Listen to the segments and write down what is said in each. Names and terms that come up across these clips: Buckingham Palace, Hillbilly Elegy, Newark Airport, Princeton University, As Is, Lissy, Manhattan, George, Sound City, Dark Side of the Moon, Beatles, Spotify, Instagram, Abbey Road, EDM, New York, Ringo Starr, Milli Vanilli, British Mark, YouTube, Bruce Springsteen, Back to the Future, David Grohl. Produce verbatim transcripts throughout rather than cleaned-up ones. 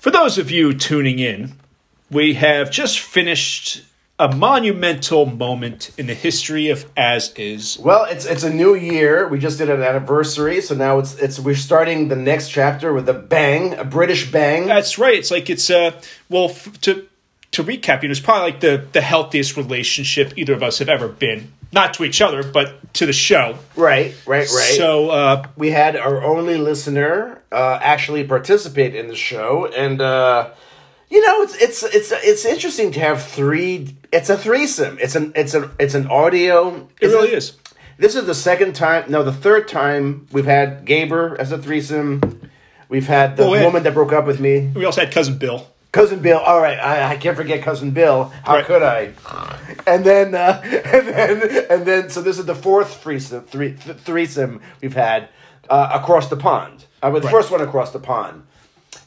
For those of you tuning in, we have just finished a monumental moment in the history of As Is. Well, it's it's a new year. We just did an anniversary, so now it's it's we're starting the next chapter with a bang, a British bang. That's right. It's like it's uh well f- to to recap, you know, it's probably like the the healthiest relationship either of us have ever been. Not to each other, but to the show. Right, right, right. So uh, we had our only listener uh, actually participate in the show, and uh, you know, it's it's it's it's interesting to have three. It's a threesome. It's an it's an it's an audio. It really is. This is the second time. No, the third time we've had Gaber as a threesome. We've had the well, we had, woman that broke up with me. We also had Cousin Bill. Cousin Bill. All right, I, I can't forget Cousin Bill. How right. could I? And then, uh, and then, and then. So this is the fourth threesome, three, th- threesome we've had uh, across the pond. Uh, the right. first one across the pond.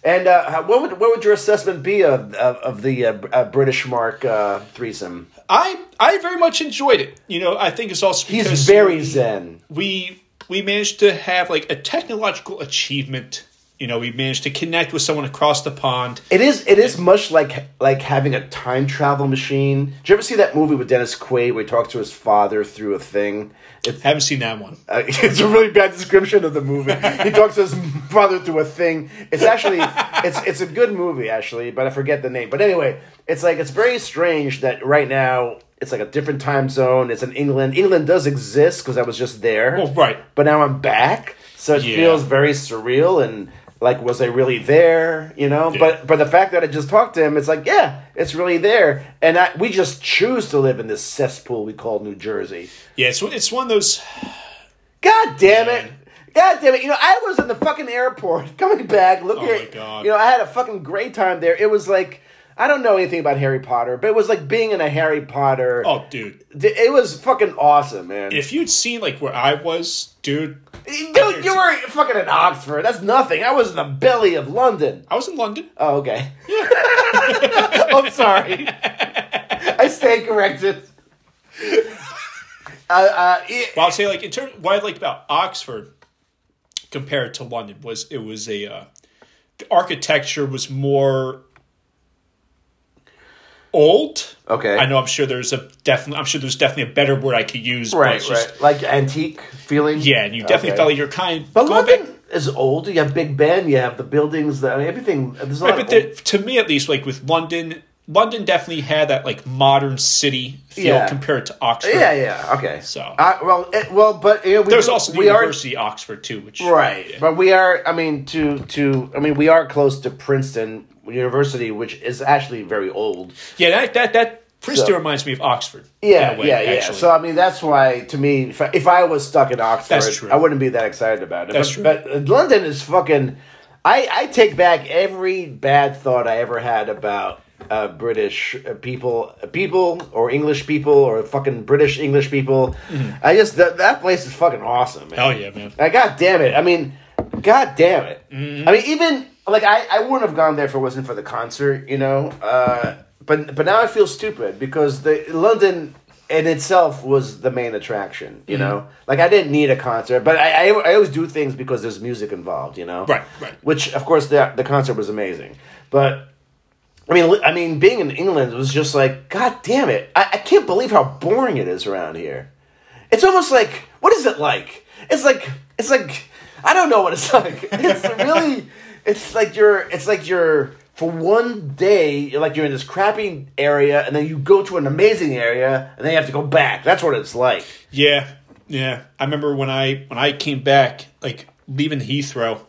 And uh, what would what would your assessment be of of, of the uh, uh, British Mark uh, threesome? I I very much enjoyed it. You know, I think it's also because he's very we, zen. We we managed to have like a technological achievement. You know, we managed to connect with someone across the pond. It is it is much like like having a time travel machine. Did you ever see that movie with Dennis Quaid where he talks to his father through a thing? It's, haven't seen that one. Uh, it's a really bad description of the movie. He talks to his father through a thing. It's actually it's it's a good movie actually, but I forget the name. But anyway, it's like it's very strange that right now it's like a different time zone. It's in England. England does exist because I was just there. Well, right. But now I'm back, so it yeah. feels very surreal and. Like, was I really there, you know? Yeah. But but the fact that I just talked to him, it's like, yeah, it's really there. And I, we just choose to live in this cesspool we call New Jersey. Yeah, it's, it's one of those... God damn it. God damn it. You know, I was in the fucking airport coming back, looking oh at... Oh, my God. You know, I had a fucking great time there. It was like... I don't know anything about Harry Potter, but it was like being in a Harry Potter... Oh, dude. It was fucking awesome, man. If you'd seen, like, where I was, dude... Dude, you were fucking in Oxford. That's nothing. I was in the belly of London. I was in London. Oh, okay. Yeah. I'm sorry. I stand corrected. Uh, uh, it, well, I'll say, like, in terms, what I liked about Oxford compared to London was it was a... Uh, the architecture was more... Old. Okay. I know. I'm sure there's a definitely. I'm sure there's definitely a better word I could use. Right. Right. Just, like antique feeling. Yeah, and you definitely okay. felt like you're kind. But London back, is old. You have Big Ben. You have the buildings. The, I mean, everything. There's a lot. Right, of but there, to me, at least, like with London, London definitely had that like modern city feel yeah. compared to Oxford. Yeah. Yeah. Okay. So uh, well, it, well, but you know, we there's do, also the we University of Oxford too, which right. Yeah. But we are. I mean, to to. I mean, we are close to Princeton University, which is actually very old. Yeah, that that that Princeton so, reminds me of Oxford. Yeah, way, yeah, yeah. Actually. So I mean, that's why to me, if I, if I was stuck in Oxford, I wouldn't be that excited about it. That's but, true. But London is fucking. I, I take back every bad thought I ever had about uh, British people, people or English people or fucking British English people. Mm-hmm. I just that, that place is fucking awesome. Man. Hell yeah, man! I, God damn it! I mean, God damn it! Mm-hmm. I mean, even. Like, I, I wouldn't have gone there if it wasn't for the concert, you know? Uh, but but now I feel stupid because the London in itself was the main attraction, you mm-hmm. know? Like, I didn't need a concert, but I, I I always do things because there's music involved, you know? Right, right. Which, of course, the, the concert was amazing. But, I mean, I mean, being in England was just like, God damn it. I, I can't believe how boring it is around here. It's almost like, what is it like? It's like, it's like, I don't know what it's like. It's really... It's like you're, it's like you're, for one day, you're like you're in this crappy area, and then you go to an amazing area, and then you have to go back. That's what it's like. Yeah, yeah. I remember when I, when I came back, like, leaving Heathrow,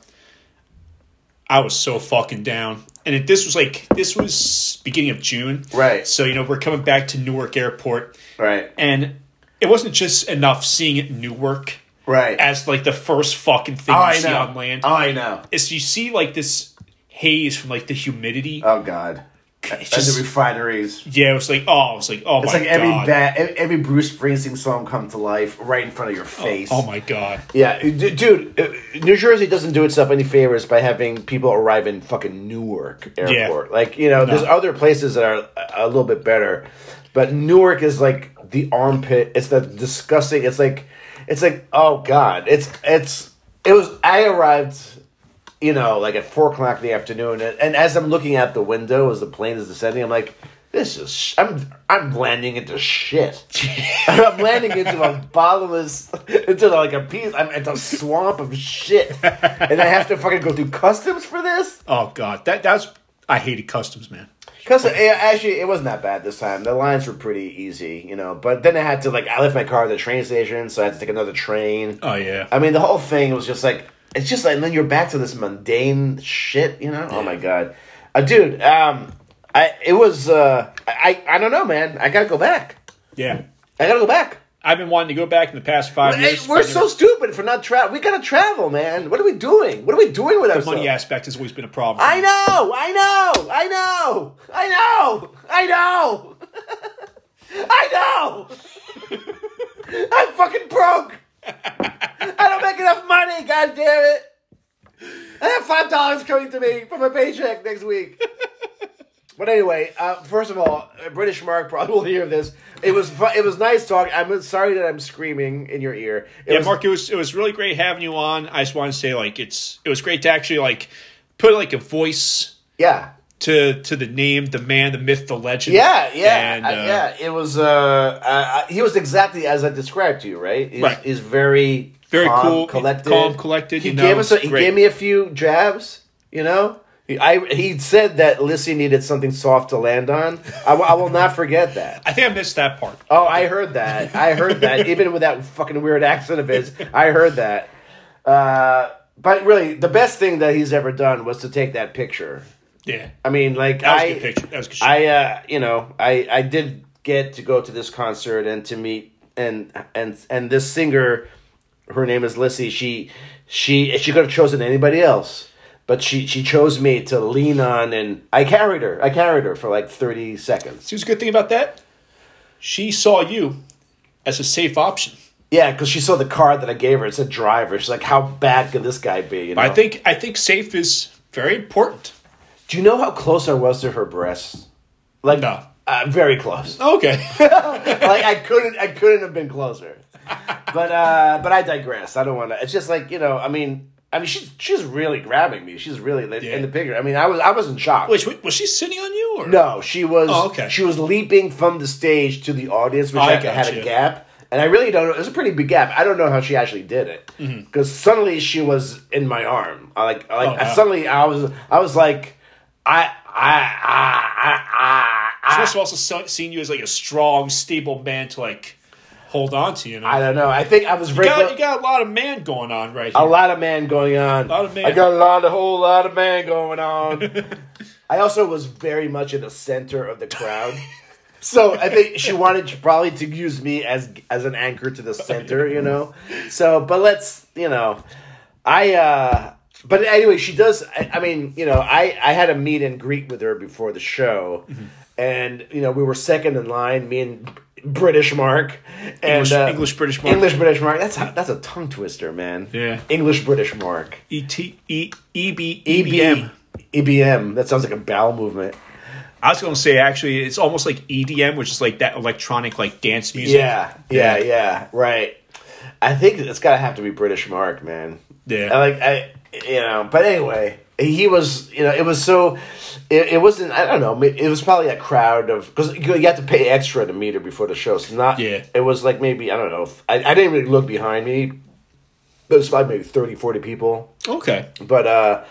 I was so fucking down. And it, this was like, this was beginning of June. Right. So, you know, we're coming back to Newark Airport. Right. And it wasn't just enough seeing it in Newark. Right. As, like, the first fucking thing oh, you see on land. Oh, I know. Is you see, like, this haze from, like, the humidity. Oh, God. It's just, and the refineries. Yeah, it was like, oh, it was like, oh, it's my like God. It's like every, ba- every Bruce Springsteen song come to life right in front of your face. Oh, oh my God. Yeah. Dude, New Jersey doesn't do itself any favors by having people arrive in fucking Newark Airport. Yeah. Like, you know, no. there's other places that are a little bit better. But Newark is, like, the armpit. It's the disgusting. It's like... It's like, oh God, it's, it's, it was, I arrived you know, like at four o'clock in the afternoon. And, and as I'm looking out the window as the plane is descending, I'm like, this is, sh- I'm I'm landing into shit. I'm landing into a bottomless, into like a piece, I'm into a swamp of shit. And I have to fucking go through customs for this? Oh, God. That that's I hated customs, man. Custom, it, actually, it wasn't that bad this time. The lines were pretty easy, you know. But then I had to, like, I left my car at the train station, so I had to take another train. Oh, yeah. I mean, the whole thing was just like, it's just like, and then you're back to this mundane shit, you know? Yeah. Oh, my God. Uh, dude, um... I it was uh I, I don't know, man. I gotta go back. Yeah, I gotta go back. I've been wanting to go back in the past five hey, years. We're so never... stupid for not travel. We gotta travel, man. What are we doing? What are we doing with the ourselves? The money aspect has always been a problem. I know, I know, I know, I know, I know, I know. I'm fucking broke. I don't make enough money. God damn it! I have five dollars coming to me from a paycheck next week. But anyway, uh, first of all, British Mark probably will hear this. It was fu- it was nice talking. I'm sorry that I'm screaming in your ear. It yeah, was- Mark, it was it was really great having you on. I just want to say, like, it's it was great to actually, like, put like a voice. Yeah. To to the name, the man, the myth, the legend. Yeah, yeah, and, uh, I, yeah. It was uh, I, I, he was exactly as I described to you, right? He's, right. He's very very calm, cool, collected, calm, collected. He you gave know, us a, he gave me a few jabs, you know. I, he said that Lissy needed something soft to land on. I, w- I will not forget that. I think I missed that part. Oh, I heard that. I heard that. Even with that fucking weird accent of his, I heard that. Uh, but really, the best thing that he's ever done was to take that picture. Yeah. I mean, like, that was I, a good picture. That was good shit. I, uh, you know, I, I did get to go to this concert and to meet and and and this singer. Her name is Lissy. She she she could have chosen anybody else. But she, she chose me to lean on, and I carried her. I carried her for like thirty seconds. See what's a good thing about that? She saw you as a safe option. Yeah, because she saw the card that I gave her. It said driver. She's like, how bad could this guy be? You know? I think I think safe is very important. Do you know how close I was to her breasts? Like, no. Uh, very close. Okay. Like I couldn't I couldn't have been closer. But uh, but I digress. I don't want to. It's just like, you know, I mean. I mean, she's she's really grabbing me. She's really yeah. in the picture. I mean, I was I was in shock. Wait, was she sitting on you? Or? No, she was. Oh, okay. She was leaping from the stage to the audience, which oh, I had you. a gap, and I really don't know. It was a pretty big gap. I don't know how she actually did it because mm-hmm. suddenly she was in my arm. I like like oh, wow. suddenly I was I was like I I I I. I she must have also seen you as like a strong, stable man to like. Hold on to you. Know? I don't know. I think I was very. You got, you got a lot of man going on right here. A lot of man going on. A lot of man. I got a lot, a whole lot of man going on. I also was very much in the center of the crowd, so I think she wanted probably to use me as as an anchor to the center, you know. So, but let's, you know, I. uh But anyway, she does. I, I mean, you know, I I had a meet and greet with her before the show, mm-hmm. and you know we were second in line. Me and. British Mark and English, uh, English British Mark. English British Mark. That's a, that's a tongue twister, man. Yeah. English British Mark. E T E E B E B M E B M. That sounds like a bowel movement. I was going to say actually, it's almost like E D M, which is like that electronic like dance music. Yeah, yeah, yeah. yeah right. I think it's got to have to be British Mark, man. Yeah. I like I, you know. But anyway. He was, you know, it was so, it, it wasn't, I don't know, it was probably a crowd of, because you had to pay extra to meet her before the show, so not, yeah. It was like maybe, I don't know, I, I didn't really look behind me, but it was probably maybe thirty, forty people. Okay. But, uh,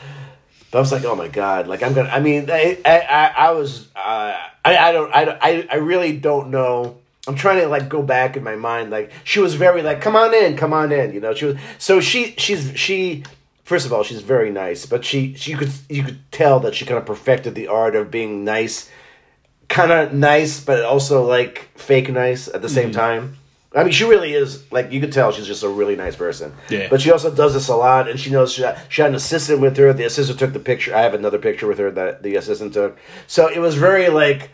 but I was like, oh my God, like I'm gonna, I mean, I, I, I was, uh, I, I don't, I, I really don't know. I'm trying to like go back in my mind, like, she was very like, come on in, come on in, you know, she was, so she, she's, she, first of all, she's very nice, but she, she could you could tell that she kind of perfected the art of being nice, kind of nice, but also like fake nice at the same mm. time. I mean, she really is like you could tell she's just a really nice person. Yeah. But she also does this a lot, and she knows she had, she had an assistant with her. The assistant took the picture. I have another picture with her that the assistant took. So it was very like,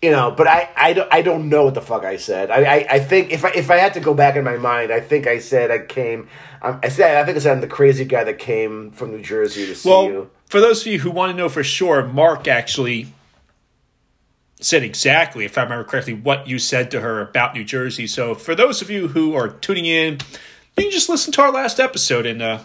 you know. But I, I, don't, I don't know what the fuck I said. I, I, I think if I if I had to go back in my mind, I think I said I came. I said, I think I said I'm the crazy guy that came from New Jersey to see well, you. Well, for those of you who want to know for sure, Mark actually said exactly, if I remember correctly, what you said to her about New Jersey. So for those of you who are tuning in, you can just listen to our last episode and uh,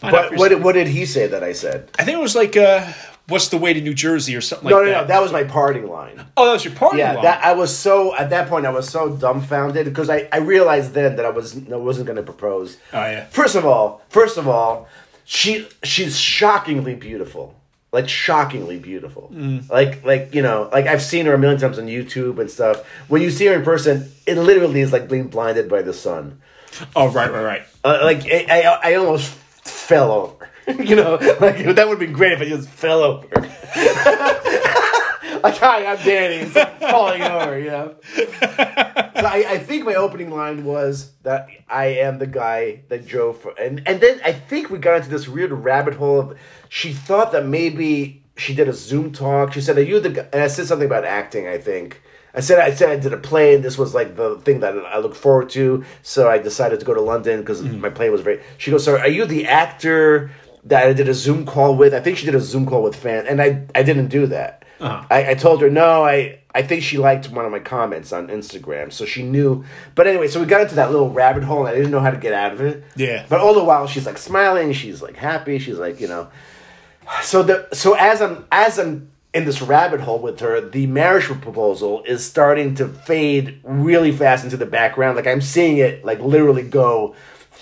But what did, what did he say that I said? I think it was like, uh, what's the way to New Jersey or something no, like no, that. No, no, no. That was my parting line. Oh, that was your parting yeah, line? Yeah, I was so, at that point, I was so dumbfounded because I, I realized then that I, was, I wasn't going to propose. Oh, yeah. First of all, first of all, she she's shockingly beautiful. Like, shockingly beautiful. Mm. Like, like you know, like I've seen her a million times on YouTube and stuff. When you see her in person, it literally is like being blinded by the sun. Oh, right, right, right. Uh, like, I, I, I almost fell over. You know, like, that would have been great if I just fell over. Like, hi, I'm Danny. It's like falling over, you know? So I, I think my opening line was that I am the guy that Joe... For, and, and then I think we got into this weird rabbit hole of... She thought that maybe she did a Zoom talk. She said, are you the guy? And I said something about acting, I think. I said I said I did a play, and this was like the thing that I look forward to. So I decided to go to London because mm. my play was very... She goes, so are you the actor that I did a Zoom call with? I think she did a Zoom call with fan, and I, I didn't do that. Uh-huh. I, I told her, no, I, I think she liked one of my comments on Instagram, so she knew. But anyway, so we got into that little rabbit hole, and I didn't know how to get out of it. Yeah. But all the while, she's, like, smiling. She's, like, happy. She's, like, you know. So the so as I'm as I'm in this rabbit hole with her, the marriage proposal is starting to fade really fast into the background. Like, I'm seeing it, like, literally go,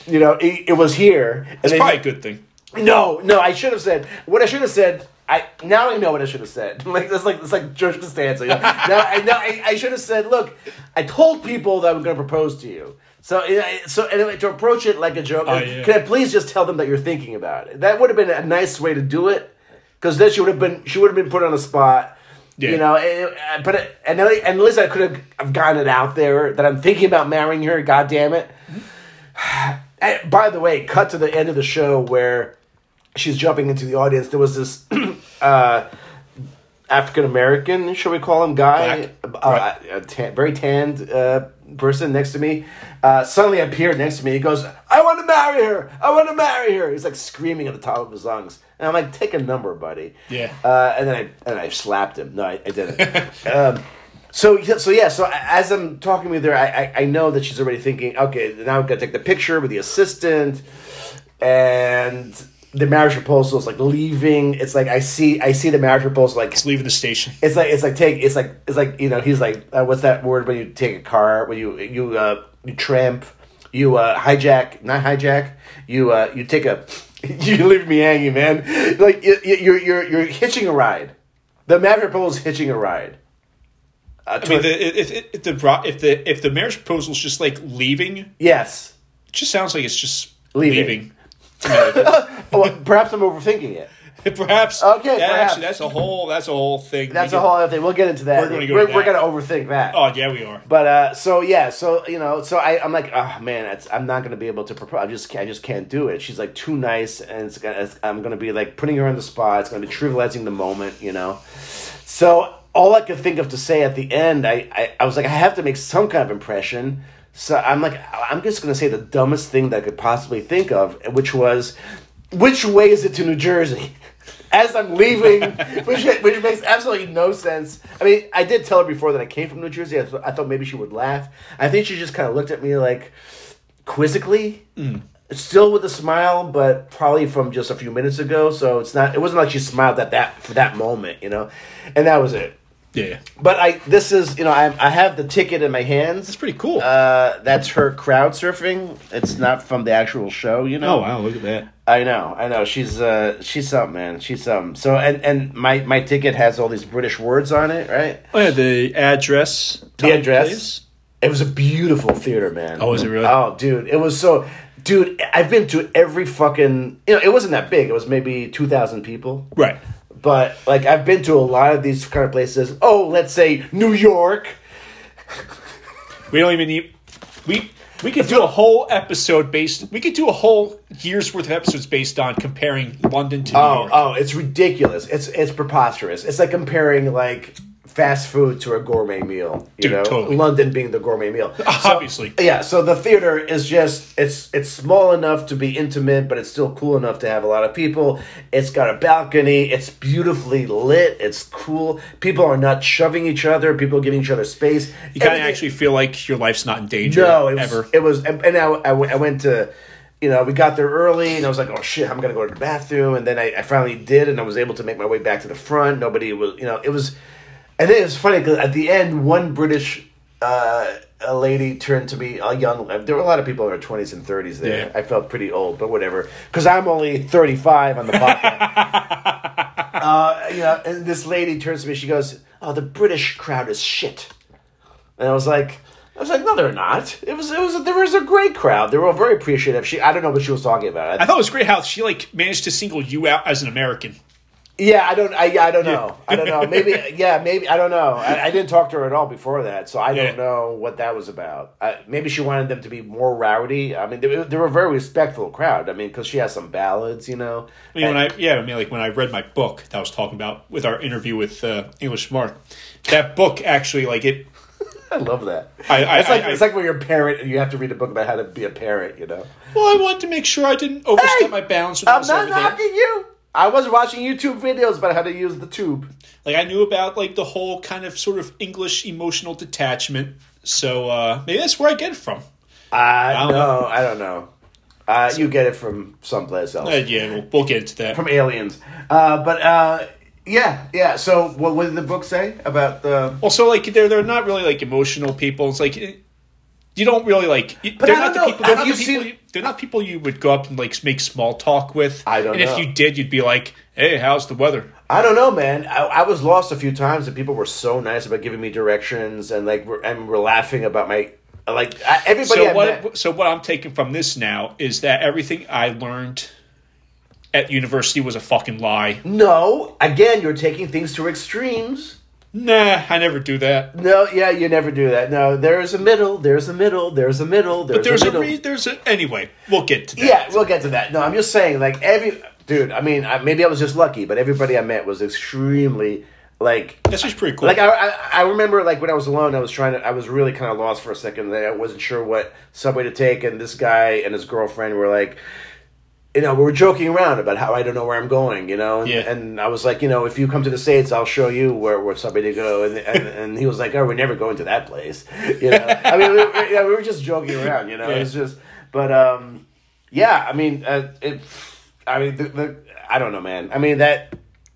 you know, it, it was here. And it's then, probably a good thing. No, no, I should have said, what I should have said... I now I know what I should have said. Like that's like that's like George Costanza. You know? Now I know I, I should have said, look, I told people that I'm going to propose to you. So so anyway, to approach it like a joke, oh, yeah. Can I please just tell them that you're thinking about it? That would have been a nice way to do it, because then she would have been she would have been put on the spot. Yeah. You know, and, but it, and at least I could have I've gotten it out there that I'm thinking about marrying her. God damn it! And, by the way, cut to the end of the show where she's jumping into the audience. There was this uh, African-American, shall we call him, guy, uh, right. a tan, very tanned uh, person next to me, uh, suddenly appeared next to me. He goes, I want to marry her! I want to marry her! He's like screaming at the top of his lungs. And I'm like, take a number, buddy. Yeah. Uh, and then I and I slapped him. No, I, I didn't. um, so, so yeah, so as I'm talking with her, I, I, I know that she's already thinking, okay, now I've got to take the picture with the assistant, and... The marriage proposal is like leaving. It's like I see, I see the marriage proposal like it's leaving the station. It's like it's like take. It's like it's like you know. He's like, uh, what's that word when you take a car? When you you uh, you tramp, you uh, hijack, not hijack. You uh, you take a. You leave me hanging, man. Like you you're you're you're hitching a ride. The marriage proposal is hitching a ride. Uh, I mean, the, if, if the if the if the marriage proposal is just like leaving, yes, it just sounds like it's just leaving. leaving. Well, perhaps I'm overthinking it. Perhaps. Okay. That perhaps. Actually, that's a whole. That's a whole thing. That's we a get, whole other thing. We'll get into that. We're going go to overthink that. Oh yeah, we are. But uh, so yeah, so you know, so I, I'm like, oh man, it's, I'm not going to be able to propose. I just, I just can't do it. She's like too nice, and it's gonna, it's, I'm going to be like putting her on the spot. It's going to be trivializing the moment, you know. So all I could think of to say at the end, I, I, I was like, I have to make some kind of impression. So I'm like, I'm just going to say the dumbest thing that I could possibly think of, which was, which way is it to New Jersey? As I'm leaving, which which makes absolutely no sense. I mean, I did tell her before that I came from New Jersey. I, th- I thought maybe she would laugh. I think she just kind of looked at me like quizzically, mm. still with a smile, but probably from just a few minutes ago. So it's not. It wasn't like she smiled at that for that moment, you know. And that was it. Yeah, but I this is you know I I have the ticket in my hands. That's pretty cool. Uh, that's her crowd surfing. It's not from the actual show, you know. Oh wow, look at that! I know, I know. She's uh she's something, man. She's something. So and, and my, my ticket has all these British words on it, right? Oh yeah, the address. The address. Place. It was a beautiful theater, man. Oh, is it really? Oh, dude, it was so. Dude, I've been to every fucking. You know, it wasn't that big. It was maybe two thousand people. Right. But, like, I've been to a lot of these kind of places. Oh, let's say New York. We don't even need... We we could do a whole episode based... We could do a whole year's worth of episodes based on comparing London to New oh, York. Oh, it's ridiculous. It's it's preposterous. It's like comparing, like, fast food to a gourmet meal. You Dude, know? Totally. London being the gourmet meal. Obviously. So, yeah, so the theater is just... It's, it's small enough to be intimate, but it's still cool enough to have a lot of people. It's got a balcony. It's beautifully lit. It's cool. People are not shoving each other. People are giving each other space. You kind of actually feel like your life's not in danger. No, it was, ever. It was, and, and I, I, I went to... you know, we got there early, and I was like, oh, shit, I'm going to go to the bathroom. And then I, I finally did, and I was able to make my way back to the front. Nobody was, you know, it was, and then it was funny, because at the end, one British uh, a lady turned to me, a young, there were a lot of people in their twenties and thirties there. Yeah. I felt pretty old, but whatever, because I'm only thirty-five on the podcast. uh, you know, and this lady turns to me, she goes, oh, the British crowd is shit. And I was like... I was like, no, they're not. It was, it was, there was a great crowd. They were all very appreciative. She, I don't know what she was talking about. I, I thought it was great how she like managed to single you out as an American. Yeah, I don't, I, yeah, I don't know. I don't know. Maybe, yeah, maybe I don't know. I, I didn't talk to her at all before that, so I yeah. don't know what that was about. I, maybe she wanted them to be more rowdy. I mean, they, they were a very respectful crowd. I mean, because she has some ballads, you know. I mean, and, when I, yeah, I mean, like when I read my book that I was talking about with our interview with uh, English Mark, that book actually like it. I love that. I, I, it's, like, I, I, it's like when you're a parent and you have to read a book about how to be a parent, you know? Well, I wanted to make sure I didn't overstep hey, my bounds. I'm not knocking you. I was watching YouTube videos about how to use the tube. Like, I knew about, like, the whole kind of sort of English emotional detachment. So, uh, maybe that's where I get it from. I, I don't know. know. I don't know. Uh, so, you get it from someplace else. Uh, yeah, we'll, we'll get into that. From aliens. Uh, but, uh... Yeah, yeah. So, what, what did the book say about the? Also, like they're they're not really like emotional people. It's like you don't really like. You, but they're I don't not know. The people, they're, not the people you, they're not people you would go up and like make small talk with. I don't. And know. If you did, you'd be like, "Hey, how's the weather?" I don't know, man. I, I was lost a few times, and people were so nice about giving me directions, and like, we're, and we're laughing about my like I, everybody. So I what? Met. So what I'm taking from this now is that everything I learned at university was a fucking lie. No. Again, you're taking things to extremes. Nah, I never do that. No, yeah, you never do that. No, there is a middle, there's a middle, there's a middle, there's, but there's a middle. Re- there's a... Anyway, we'll get to that. Yeah, we'll get to that. No, I'm just saying, like, every... Dude, I mean, I, maybe I was just lucky, but everybody I met was extremely, like... This is pretty cool. Like, I, I, I remember, like, when I was alone, I was trying to... I was really kind of lost for a second. I wasn't sure what subway to take, and this guy and his girlfriend were like... You know, we were joking around about how I don't know where I'm going, you know? And, yeah. and I was like, you know, if you come to the States, I'll show you where, where somebody to go. And, and and he was like, oh, we're never going to that place. You know? I mean, we were, yeah, we were just joking around, you know? Yeah. It's just, but, um, yeah, I mean, uh, it, I mean, the, the, I don't know, man. I mean, that,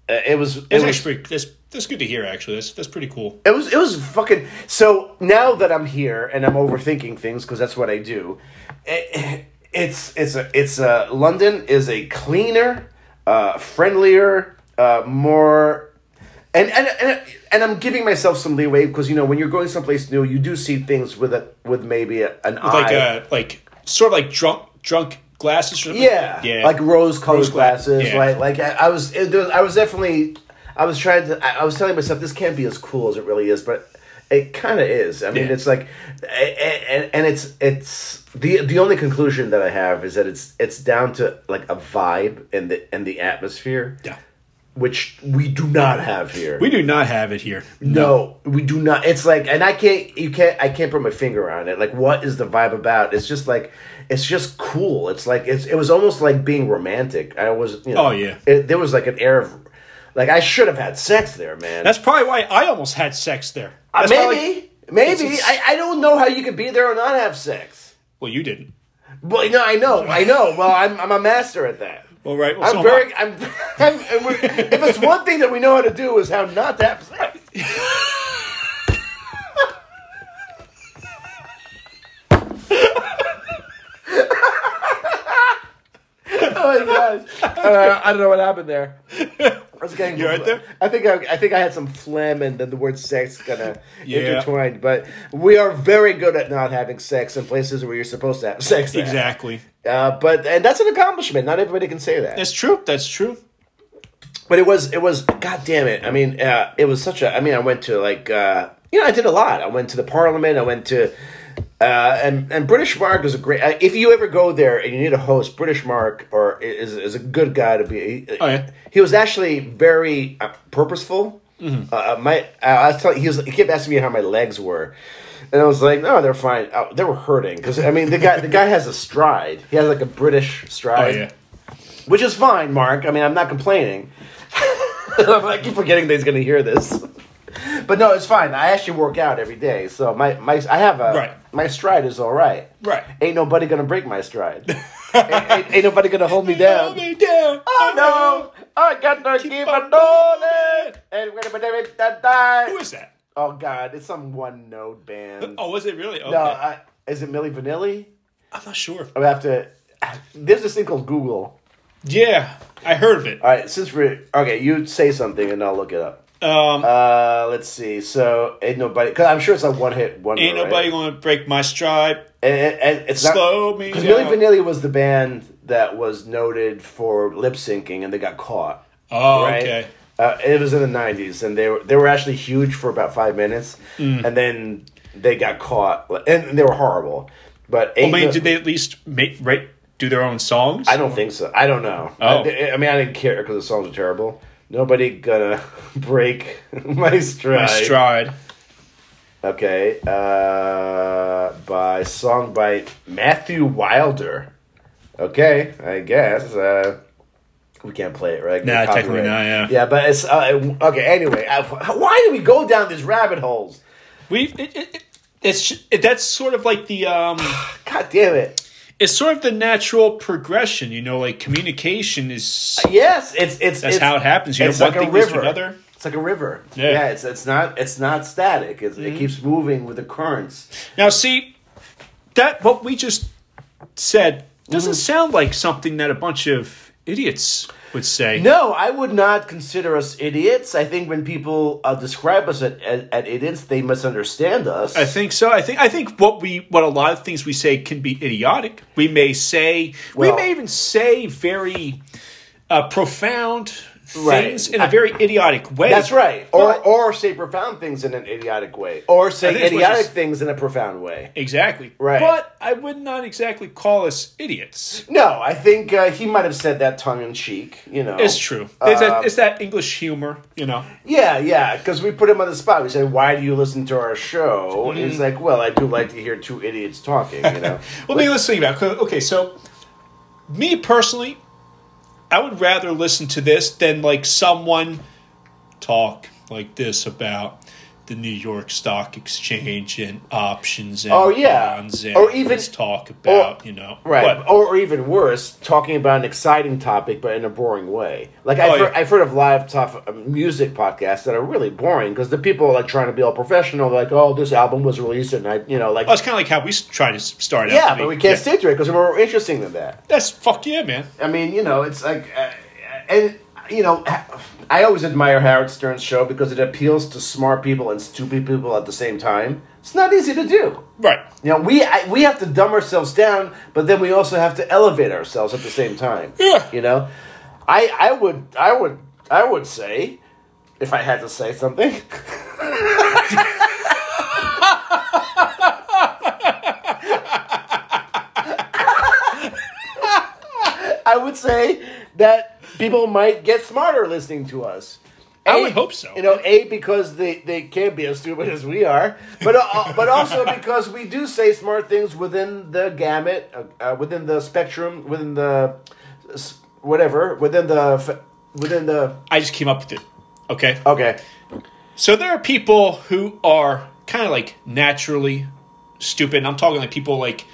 uh, it was, it that's was, pretty, that's, that's good to hear, actually. That's, that's pretty cool. It was, it was fucking, so now that I'm here and I'm overthinking things, because that's what I do, it, It's it's a it's a London is a cleaner, uh, friendlier, uh, more, and and and and I'm giving myself some leeway because you know when you're going someplace new, you do see things with a with maybe a, an with eye, like a, like sort of like drunk drunk glasses, or yeah, yeah, like rose colored glasses, yeah. Right? Like I, I was it, there was I was definitely I was trying to I, I was telling myself this can't be as cool as it really is, but. It kind of is. I mean, yeah. It's like, and, and it's it's the the only conclusion that I have is that it's it's down to like a vibe and the and the atmosphere, yeah. Which we do not have here. We do not have it here. No, no, we do not. It's like, and I can't you can't I can't put my finger on it. Like, what is the vibe about? It's just like it's just cool. It's like it's it was almost like being romantic. I was, you know, oh yeah. It, there was like an air of. Like, I should have had sex there, man. That's probably why I almost had sex there. Uh, maybe. Probably, maybe. It's, it's, I, I don't know how you could be there or not have sex. Well, you didn't. Well, no, I know. I know. Well, I'm I'm a master at that. Well, right. Well, I'm so very... I'm, I'm, I'm, we're, if it's one thing that we know how to do is how not to have sex. Oh, my gosh. Uh, I don't know what happened there. I was getting, you right there? I think I, I think I had some phlegm and then the word sex kind of yeah. intertwined. But we are very good at not having sex in places where you're supposed to have sex. Exactly. Uh, but and that's an accomplishment. Not everybody can say that. That's true. That's true. But it was it was God damn it. I mean, uh, it was such a. I mean, I went to like uh, you know I did a lot. I went to the Parliament. I went to. Uh, and, and British Mark is a great... Uh, if you ever go there and you need a host, British Mark or is is a good guy to be... He, oh, yeah. He was actually very uh, purposeful. Mm-hmm. Uh, my I was telling, he, was, he kept asking me how my legs were. And I was like, no, they're fine. Oh, they were hurting. Because, I mean, the guy the guy has a stride. He has like a British stride. Oh, yeah. Which is fine, Mark. I mean, I'm not complaining. I keep forgetting that he's going to hear this. But no, it's fine. I actually work out every day, so my, my I have a right. my stride is all right. Right, ain't nobody gonna break my stride. ain't, ain't nobody gonna hold me down. Hold me down. Oh no, I got to keep, keep on rolling. And we're gonna that die. Who is that? Oh God, it's some one note band. Oh, is it really? Okay. No, I, is it Milli Vanilli? I'm not sure. I have to. There's this thing called Google. Yeah, I heard of it. All right, since we're okay, you say something and I'll look it up. Um, uh, let's see. So ain't nobody, because I'm sure it's a like one hit wonder. Ain't nobody right? gonna break my stride. And, and, and it's slow not, me down. Milli Vanilli was the band that was noted for lip syncing, and they got caught. Oh, right? Okay. Uh, it was in the nineties, and they were they were actually huge for about five minutes, mm. and then they got caught, and they were horrible. But well, I mean, no, did they at least make right do their own songs? I don't or? think so. I don't know. Oh. I, I mean, I didn't care because the songs were terrible. Nobody gonna break my stride. My stride. Okay. Uh, by song by Matthew Wilder. Okay, I guess. Uh, we can't play it, right? Nah, technically not, yeah. Yeah, but it's... Uh, okay, anyway. I, why do we go down these rabbit holes? We it, it, it, it's it, That's sort of like the... Um, God damn it. It's sort of the natural progression, you know, like communication is... Yes, it's... it's that's it's, how it happens. You it's know, like one a thing river. To another. It's like a river. Yeah, yeah it's it's not it's not static. It's, mm-hmm. It keeps moving with the currents. Now, see, that what we just said doesn't mm-hmm. sound like something that a bunch of idiots would say. No, I would not consider us idiots. I think when people uh, describe us as at, at, at idiots, they misunderstand us. I think so. I think I think what we what a lot of things we say can be idiotic. We may say well, we may even say very uh, profound things right. in a very I, idiotic way. That's right. Or or say profound things in an idiotic way. Or say idiotic things in a profound way. Exactly. Right. But I would not exactly call us idiots. No, I think uh, he might have said that tongue-in-cheek, you know. It's true. Um, it's, that, it's that English humor, you know. Yeah, yeah, because we put him on the spot. We said, why do you listen to our show? Mm. And he's like, well, I do like to hear two idiots talking, you know. well, like, let's think about it. Okay, so me personally... I would rather listen to this than, like, someone talk like this about the New York Stock Exchange and options and oh, yeah. bonds and or even, talk about, or, you know. Right, what? Or even worse, talking about an exciting topic but in a boring way. Like, I've, oh, heard, yeah. I've heard of live tough music podcasts that are really boring because the people are, like, trying to be all professional. They're like, oh, this album was released and I, you know, like. Oh, it's kind of like how we try to start out. Yeah, but being, we can't yeah. stick to it because we're more interesting than that. That's, fuck yeah, man. I mean, you know, it's like, uh, and, you know... I always admire Howard Stern's show because it appeals to smart people and stupid people at the same time. It's not easy to do. Right. You know, we I, we have to dumb ourselves down, but then we also have to elevate ourselves at the same time. Yeah. You know? I I would I would I would say if I had to say something I would say that people might get smarter listening to us. A, I would hope so. You know, A, because they, they can't be as stupid as we are, but uh, but also because we do say smart things within the gamut, uh, within the spectrum, within the whatever, within the within the. I just came up with it. Okay. Okay. So there are people who are kind of like naturally stupid. And I'm talking like people like.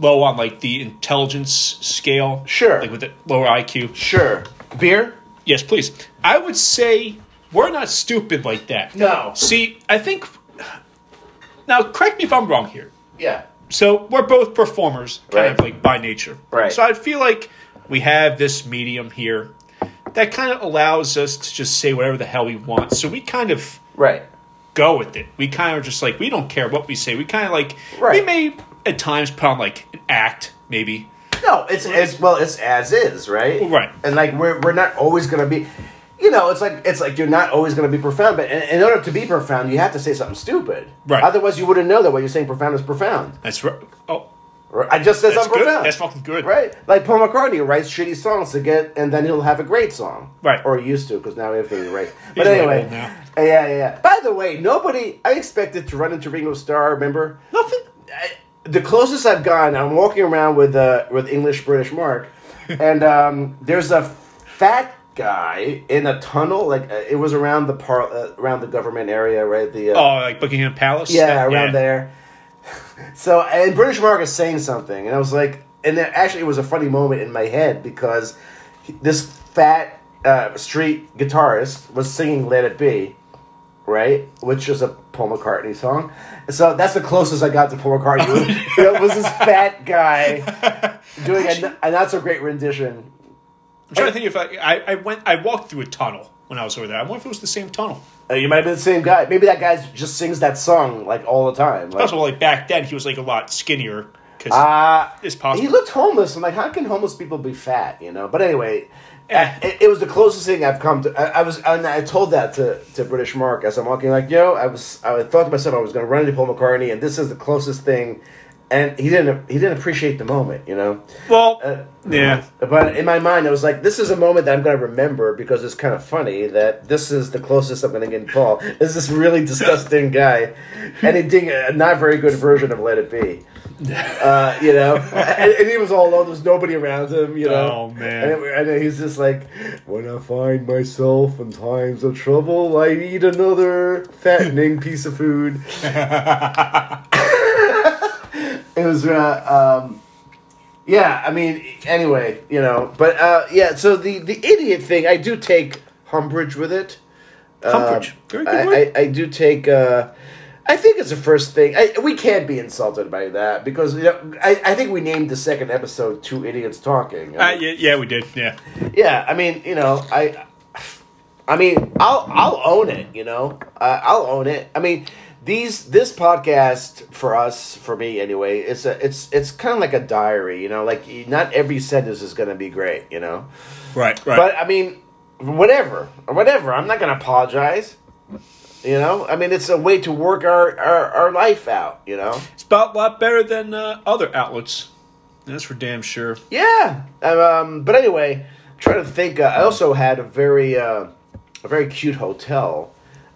Low on, like, the intelligence scale. Sure. Like, with the lower I Q. Sure. Beer? Yes, please. I would say we're not stupid like that. No. See, I think... Now, correct me if I'm wrong here. Yeah. So, we're both performers, kind right. of, like, by nature. Right. So, I feel like we have this medium here that kind of allows us to just say whatever the hell we want. So, we kind of... Right. Go with it. We kind of just, like, we don't care what we say. We kind of, like... Right. We may... At times, put on like an act, maybe. No, it's as well. It's as is, right? Right. And like we're we're not always gonna be, you know. It's like it's like you're not always gonna be profound. But in, in order to be profound, you have to say something stupid. Right. Otherwise, you wouldn't know that what you're saying profound is profound. That's right. Oh, I just said something profound. That's fucking good. Right. Like Paul McCartney writes shitty songs to get, and then he'll have a great song. Right. Or he used to, because now everything is right. But He's anyway, now. yeah, yeah, yeah. By the way, nobody. I expected to run into Ringo Starr. Remember? Nothing. I, The closest I've gone, I'm walking around with uh, with English British Mark, and um, there's a fat guy in a tunnel. Like uh, it was around the par- uh, around the government area, right? The uh, oh, like Buckingham Palace. Yeah, that, around yeah. there. So and British Mark is saying something, and I was like, and that actually was a funny moment in my head because he, this fat uh, street guitarist was singing "Let It Be," right, which is a Paul McCartney song. So that's the closest I got to Paul McCartney. It was this fat guy doing actually, a, a not so great rendition. I'm trying I, to think if I, I I went I walked through a tunnel when I was over there. I wonder if it was the same tunnel. Uh, you might have been the same guy. Maybe that guy just sings that song like all the time. Like, also, like back then, he was like a lot skinnier. Cause uh, it's possible. He looked homeless. I'm like, how can homeless people be fat? You know. But anyway, eh. I, it, it was the closest thing I've come to. I, I was, and I told that to, to British Mark as I'm walking. Like, yo, I was, I thought to myself I was going to run into Paul McCartney, and this is the closest thing. And he didn't, he didn't appreciate the moment, you know. Well, uh, yeah. But in my mind, I was like, this is a moment that I'm going to remember because it's kind of funny that this is the closest I'm going to get to Paul. This is this really disgusting guy, and he did a not very good version of "Let It Be." Uh, you know, and, and he was all alone. There was nobody around him. You know, oh man. And, and he's just like, when I find myself in times of trouble, I eat another fattening piece of food. It was, uh, um, yeah, I mean, anyway, you know, but, uh, yeah, so the, the idiot thing, I do take umbrage with it. Umbrage. Uh, Very good word. I, I, I do take, uh, I think it's the first thing. I, we can't be insulted by that because, you know, I, I think we named the second episode Two Idiots Talking. I mean, uh, yeah, yeah, we did, yeah. Yeah, I mean, you know, I, I mean, I'll, I'll own it, you know, uh, I'll own it. I mean... These this podcast for us, for me anyway, it's a it's it's kind of like a diary, you know. Like not every sentence is going to be great, you know. Right, right. But I mean, whatever, whatever. I'm not going to apologize, you know. I mean, it's a way to work our, our, our life out, you know. It's about a lot better than uh, other outlets. That's for damn sure. Yeah. Um. But anyway, I'm trying to think. Uh, I also had a very uh, a very cute hotel.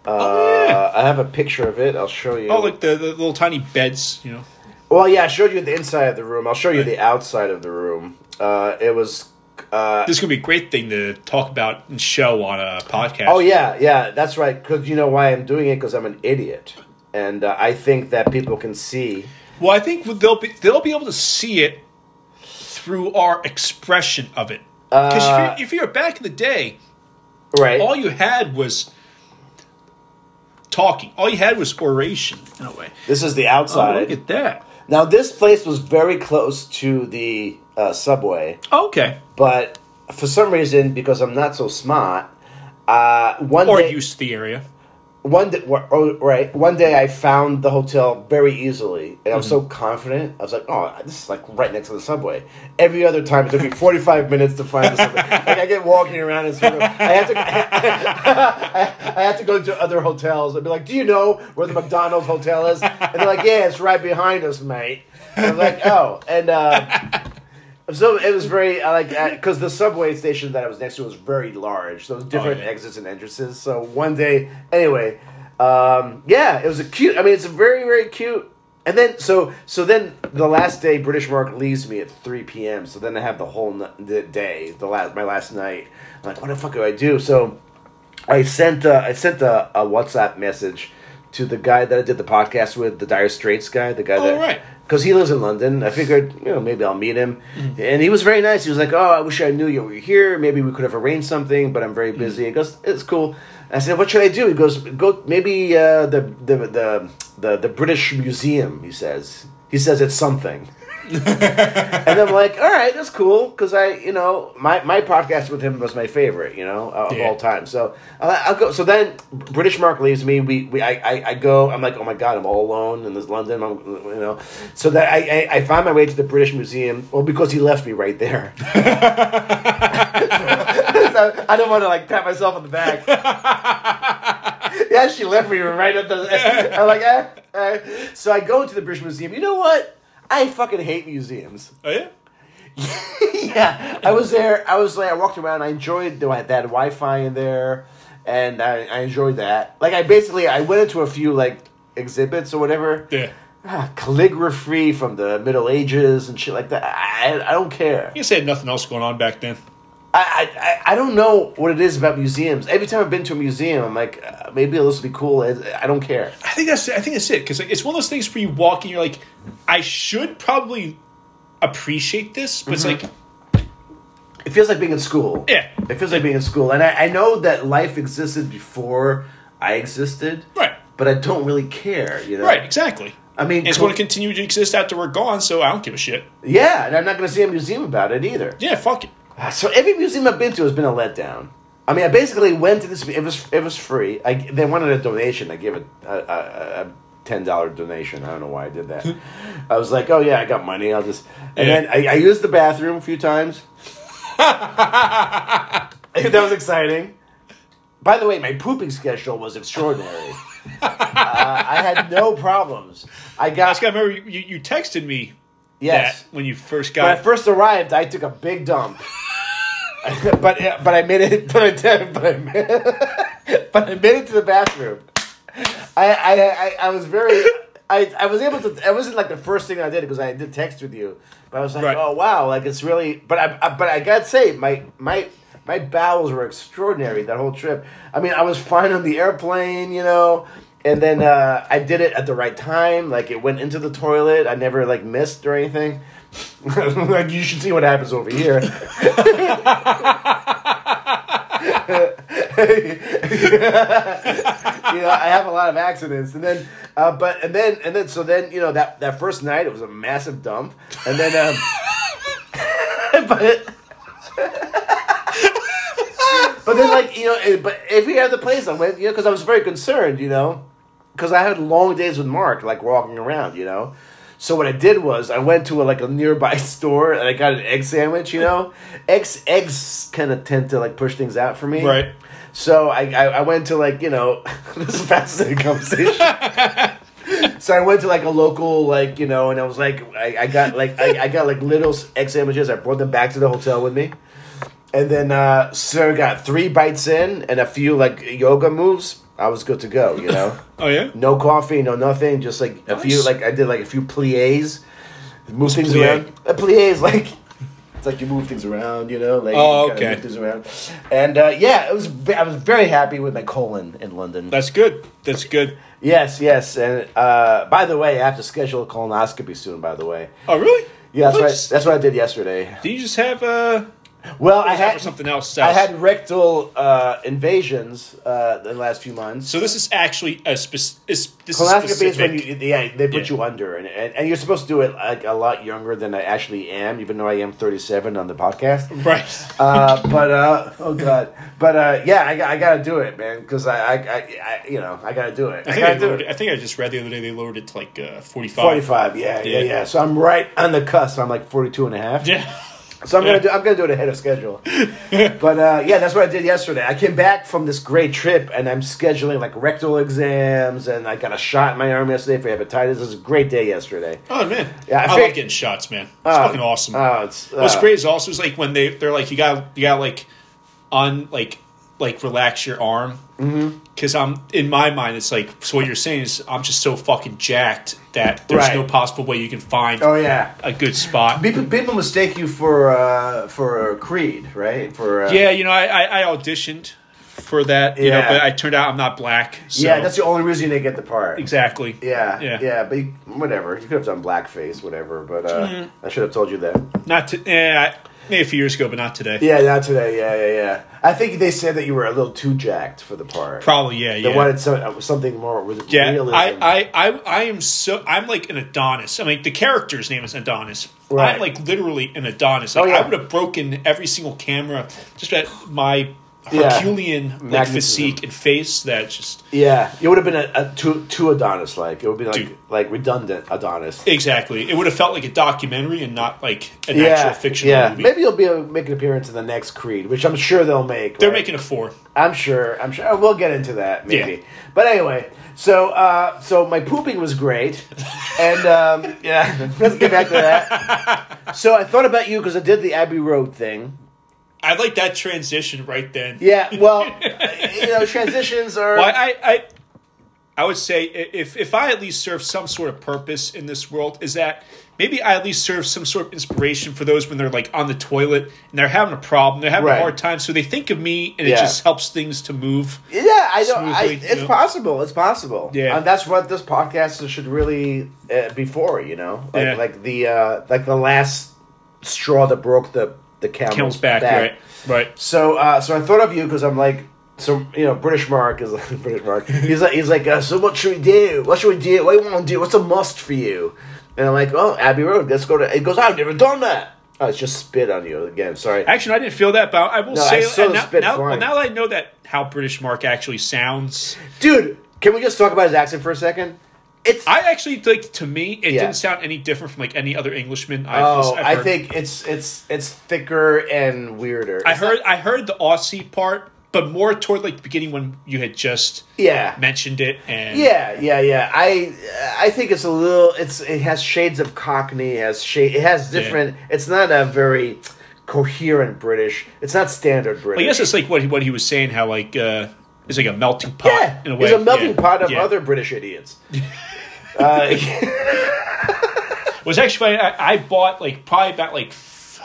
Uh, oh, yeah. I have a picture of it. I'll show you. Oh, like the, the little tiny beds, you know. Well, yeah, I showed you the inside of the room. I'll show you right. the outside of the room. Uh, it was... Uh, this is going to be a great thing to talk about and show on a podcast. Oh, yeah, yeah, that's right. Because you know why I'm doing it? Because I'm an idiot. And uh, I think that people can see... Well, I think they'll be, they'll be able to see it through our expression of it. Because uh, if, if you're back in the day, right. all you had was... Talking. All you had was oration, in a way. This is the outside. Oh, look at that. Now, this place was very close to the uh, subway. Oh, okay. But for some reason, because I'm not so smart, uh, one or day... Or used to the area. One day, oh, right. One day I found the hotel very easily, and mm-hmm. I was so confident. I was like, oh, this is like right next to the subway. Every other time, it took me forty-five minutes to find the subway. Like, I get walking around in this room. I had to, I, I had to go to other hotels and be like, do you know where the McDonald's hotel is? And they're like, yeah, it's right behind us, mate. And I was like, oh. And uh, so it was very, I like, because the subway station that I was next to was very large. So it was different oh, yeah. exits and entrances. So one day, anyway, um, yeah, it was a cute, I mean, it's a very, very cute. And then, so so then the last day, British Mark leaves me at three p.m. So then I have the whole n- the day, the last my last night. I'm like, what the fuck do I do? So I sent uh, I sent a, a WhatsApp message to the guy that I did the podcast with, the Dire Straits guy, the guy oh, that... Right. Because he lives in London. I figured, you know, maybe I'll meet him. Mm-hmm. And he was very nice. He was like, oh, I wish I knew you were here. Maybe we could have arranged something, but I'm very busy. Mm-hmm. He goes, it's cool. I said, what should I do? He goes, go, maybe uh, the, the, the, the, the British Museum, he says. He says it's something. And I'm like, all right, that's cool. Because I, you know, my, my podcast with him was my favorite, you know, uh, of yeah. all time. So uh, I'll go. So then British Mark leaves me. We, we I, I, I go. I'm like, oh my God, I'm all alone in this London. I'm, you know, so that I, I, I find my way to the British Museum. Well, because he left me right there. So, so I don't want to like pat myself on the back. Yeah, she left me right at the. I'm like, eh, eh. So I go into the British Museum. You know what? I fucking hate museums. Oh, yeah? Yeah. I was there. I was like, I walked around. I enjoyed the, that Wi-Fi in there, and I, I enjoyed that. Like, I basically, I went into a few, like, exhibits or whatever. Yeah. Ah, calligraphy from the Middle Ages and shit like that. I, I don't care. You said nothing else going on back then. I, I I don't know what it is about museums. Every time I've been to a museum, I'm like, uh, maybe this will be cool. I don't care. I think that's I think that's it because like, it's one of those things where you walk and you're like, I should probably appreciate this, but mm-hmm. it's like... It feels like being in school. Yeah. It feels like being in school. And I, I know that life existed before I existed. Right. But I don't really care, you know? Right, exactly. I mean... And it's co- going to continue to exist after we're gone, so I don't give a shit. Yeah, and I'm not going to see a museum about it either. Yeah, fuck it. So every museum I've been to has been a letdown. I mean, I basically went to this... It was it was free. I, they wanted a donation. I gave it a, a, a ten dollars donation. I don't know why I did that. I was like, oh, yeah, I got money. I'll just... And yeah. then I, I used the bathroom a few times. That was exciting. By the way, my pooping schedule was extraordinary. uh, I had no problems. I got. I just got to remember you, you texted me. Yes, that when you first got. When I first arrived, I took a big dump. but but I made it. But I did. But I made it, but I made it to the bathroom. I I, I, I was very. I, I was able to. It wasn't like the first thing I did because I did text with you, but I was like, right. oh wow, like it's really. But I, I but I gotta say, my my my bowels were extraordinary that whole trip. I mean, I was fine on the airplane, you know, and then uh, I did it at the right time. Like it went into the toilet. I never like missed or anything. Like you should see what happens over here. You know, I have a lot of accidents, and then, uh, but and then and then so then you know that, that first night it was a massive dump, and then, um, but, it, but then like you know, it, but every other place I went, you know, because I was very concerned, you know, because I had long days with Mark, like walking around, you know. So what I did was I went to a, like a nearby store and I got an egg sandwich, you know. Eggs, eggs kind of tend to like push things out for me, right? So I, I, I went to like you know this is a fascinating conversation. So I went to like a local like you know and I was like I, I got like I, I got like little egg sandwiches. I brought them back to the hotel with me, and then uh, so I got three bites in and a few like yoga moves. I was good to go, you know. Oh yeah. No coffee, no nothing. Just like nice. a few, like I did, like a few pliés, move What's things plie? around. A pliés, like it's like you move things around, you know. Like oh, you okay. Move things around, and uh, yeah, it was. I was very happy with my colon in London. That's good. That's good. Yes, yes, and uh, by the way, I have to schedule a colonoscopy soon. By the way. Oh really? Yeah, that's what, right, that's what I did yesterday. Did you just have a? Uh... Well, I had something else. I had rectal uh, invasions uh, in the last few months. So this is actually a specific. Colonoscopy is when you, yeah, they put yeah. you under, and, and and you're supposed to do it like a lot younger than I actually am, even though I am thirty-seven on the podcast. Right. Uh, but uh, oh god, but uh, yeah, I, I got to do it, man, because I, I, I, you know, I got to do it. I, I got to do it. I think I just read the other day they lowered it to like uh, forty-five. Forty-five, yeah, yeah, yeah, yeah. So I'm right on the cusp. I'm like forty-two and a half. Yeah. So I'm yeah. gonna do. I'm gonna do it ahead of schedule. But uh, yeah, that's what I did yesterday. I came back from this great trip, and I'm scheduling like rectal exams, and I got a shot in my arm yesterday for hepatitis. It was a great day yesterday. Oh man, yeah, I, I figured, like getting shots, man. It's oh, fucking awesome. Oh, it's, uh, what's great is also is like when they they're like you got you got like on like like relax your arm because mm-hmm. I'm in my mind it's like so what you're saying is I'm just so fucking jacked that there's right. no possible way you can find oh yeah a good spot. People, people mistake you for uh, for Creed, right? For uh, yeah, you know, I, I, I auditioned for that, you yeah. know, but I turned out I'm not black. So. Yeah, that's the only reason you didn't get the part. Exactly. Yeah, yeah, yeah but you, whatever, you could have done blackface, whatever. But uh, mm-hmm. I should have told you that. Not to yeah. I, Maybe a few years ago, but not today. Yeah, not today. Yeah, yeah, yeah. I think they said that you were a little too jacked for the part. Probably, yeah, they yeah. They wanted some, something more with yeah, realism. I, I, I, I am so... I'm like an Adonis. I mean, the character's name is Adonis. Right. I'm like literally an Adonis. Like, oh, yeah. I would have broken every single camera just at my... Herculean yeah. like physique and face that just yeah it would have been a, a too, too Adonis like it would be like Dude. like redundant Adonis exactly it would have felt like a documentary and not like an yeah. actual fictional yeah. movie. Maybe you'll be able to make an appearance in the next Creed, which I'm sure they'll make. They're right? making a four. I'm sure. I'm sure we'll get into that maybe. Yeah. But anyway, so uh, so my pooping was great, and um, yeah, let's get back to that. So I thought about you because I did the Abbey Road thing. I like that transition right then. Yeah, well, you know, transitions are... Well, I, I I would say if if I at least serve some sort of purpose in this world is that maybe I at least serve some sort of inspiration for those when they're like on the toilet and they're having a problem, they're having right. a hard time, so they think of me and yeah. it just helps things to move Yeah, I don't, smoothly, I, it's you know? possible, it's possible. Yeah. And that's what this podcast should really uh, be for, you know? Like, yeah. like the uh, like the last... straw that broke the the camel's, camel's back, back. Right, right. So, uh, so I thought of you because I'm like, so you know, British Mark is like British Mark. He's like, he's like, uh, so what should we do? What should we do? What do you want to do? What's a must for you? And I'm like, oh, Abbey Road. Let's go to. It goes, I've never done that. Oh, it's just spit on you again. Sorry. Actually, I didn't feel that, but I will no, say I now, now, well, now that I know that how British Mark actually sounds, dude. Can we just talk about his accent for a second? It's. I actually like to me, it yeah. didn't sound any different from like any other Englishman. I've, oh, I've heard. I think it's it's it's thicker and weirder. It's I heard not... I heard the Aussie part, but more toward like the beginning when you had just yeah. mentioned it. And yeah, yeah, yeah. I I think it's a little. It's it has shades of Cockney. It has shade. It has different. Yeah. It's not a very coherent British. It's not standard British. Well, I guess it's like what what he was saying. How like. Uh, It's like a melting pot yeah, in a way. It's a melting yeah, pot of yeah. other British idiots. uh, it was actually funny. I, I bought, like, probably about, like, f-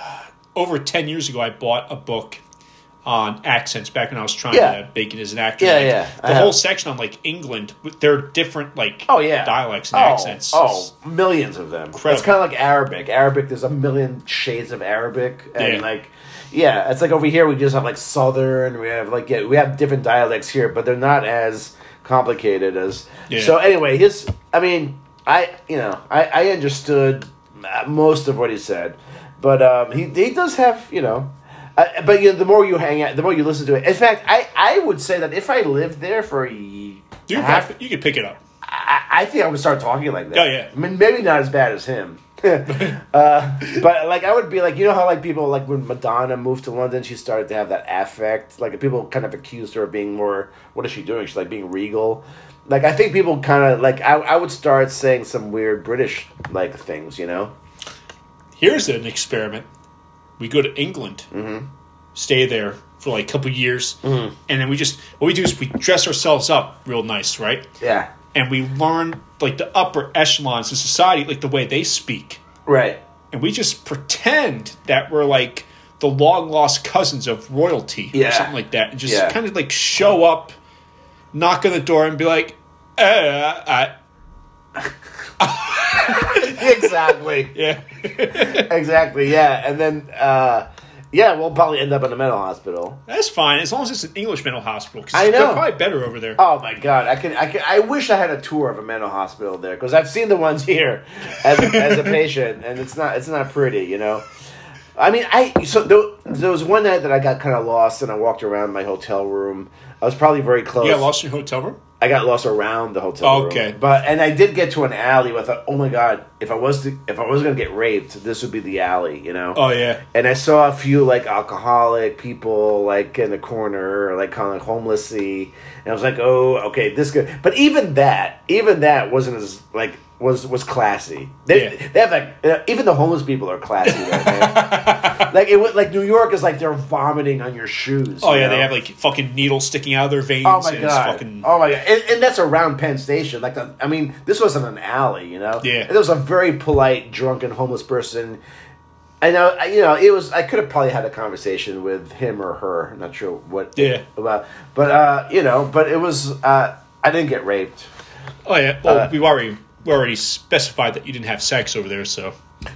over ten years ago, I bought a book on accents back when I was trying yeah. to make it as an actor. Yeah, like, yeah. The I whole have. section on, like, England, they're different, like, oh, yeah. dialects and oh, accents. Oh, it's millions of them. Incredible. It's kind of like Arabic. Arabic, there's a million shades of Arabic. And, yeah. like... Yeah, it's like over here we just have like Southern, we have like yeah, we have different dialects here, but they're not as complicated as. Yeah. So anyway, his I mean, I you know I, I understood most of what he said, but um, he he does have you know, uh, but you know, the more you hang out, the more you listen to it. In fact, I, I would say that if I lived there for a you half, could, you could pick it up. I, I think I would start talking like that. Oh yeah, I mean maybe not as bad as him. uh, but like I would be like you know how like people like when Madonna moved to London she started to have that affect like people kind of accused her of being more what is she doing she's like being regal like I think people kind of like I, I would start saying some weird British like things you know here's an experiment we go to England mm-hmm. stay there for like a couple years mm-hmm. and then we just what we do is we dress ourselves up real nice right yeah and we learn like the upper echelons of society, like the way they speak, right? And we just pretend that we're like the long lost cousins of royalty, yeah. or something like that, and just yeah. kind of like show up, knock on the door, and be like, uh, I... exactly, yeah, exactly, yeah, and then. Uh... Yeah, we'll probably end up in a mental hospital. That's fine, as long as it's an English mental hospital. Cause I know. They're probably better over there. Oh, my God. I can, I can, I wish I had a tour of a mental hospital there, because I've seen the ones here as a, as a patient, and it's not it's not pretty, you know? I mean, I so there, there was one night that I got kind of lost, and I walked around my hotel room. I was probably very close. You got lost in your hotel room? I got lost around the hotel oh, room. Okay. But, and I did get to an alley where I thought, oh my God, if I was to, if I was going to get raped, this would be the alley, you know? Oh, yeah. And I saw a few, like, alcoholic people, like, in the corner, or, like, kind of homelessy. And I was like, oh, okay, this could... But even that, even that wasn't as, like... Was was classy. They yeah. they have like even the homeless people are classy. Right, man? like it like New York is like they're vomiting on your shoes. Oh you yeah, know? They have like fucking needles sticking out of their veins. Oh my and god. It's fucking... Oh my god. And, and that's around Penn Station. Like the, I mean, this wasn't an alley, you know. Yeah. And there was a very polite, drunken homeless person. I know, I, you know, it was. I could have probably had a conversation with him or her. I'm not sure what. Yeah. About, but uh, you know, but it was. Uh, I didn't get raped. Oh yeah. Well, uh, we were raped. We already specified that you didn't have sex over there, so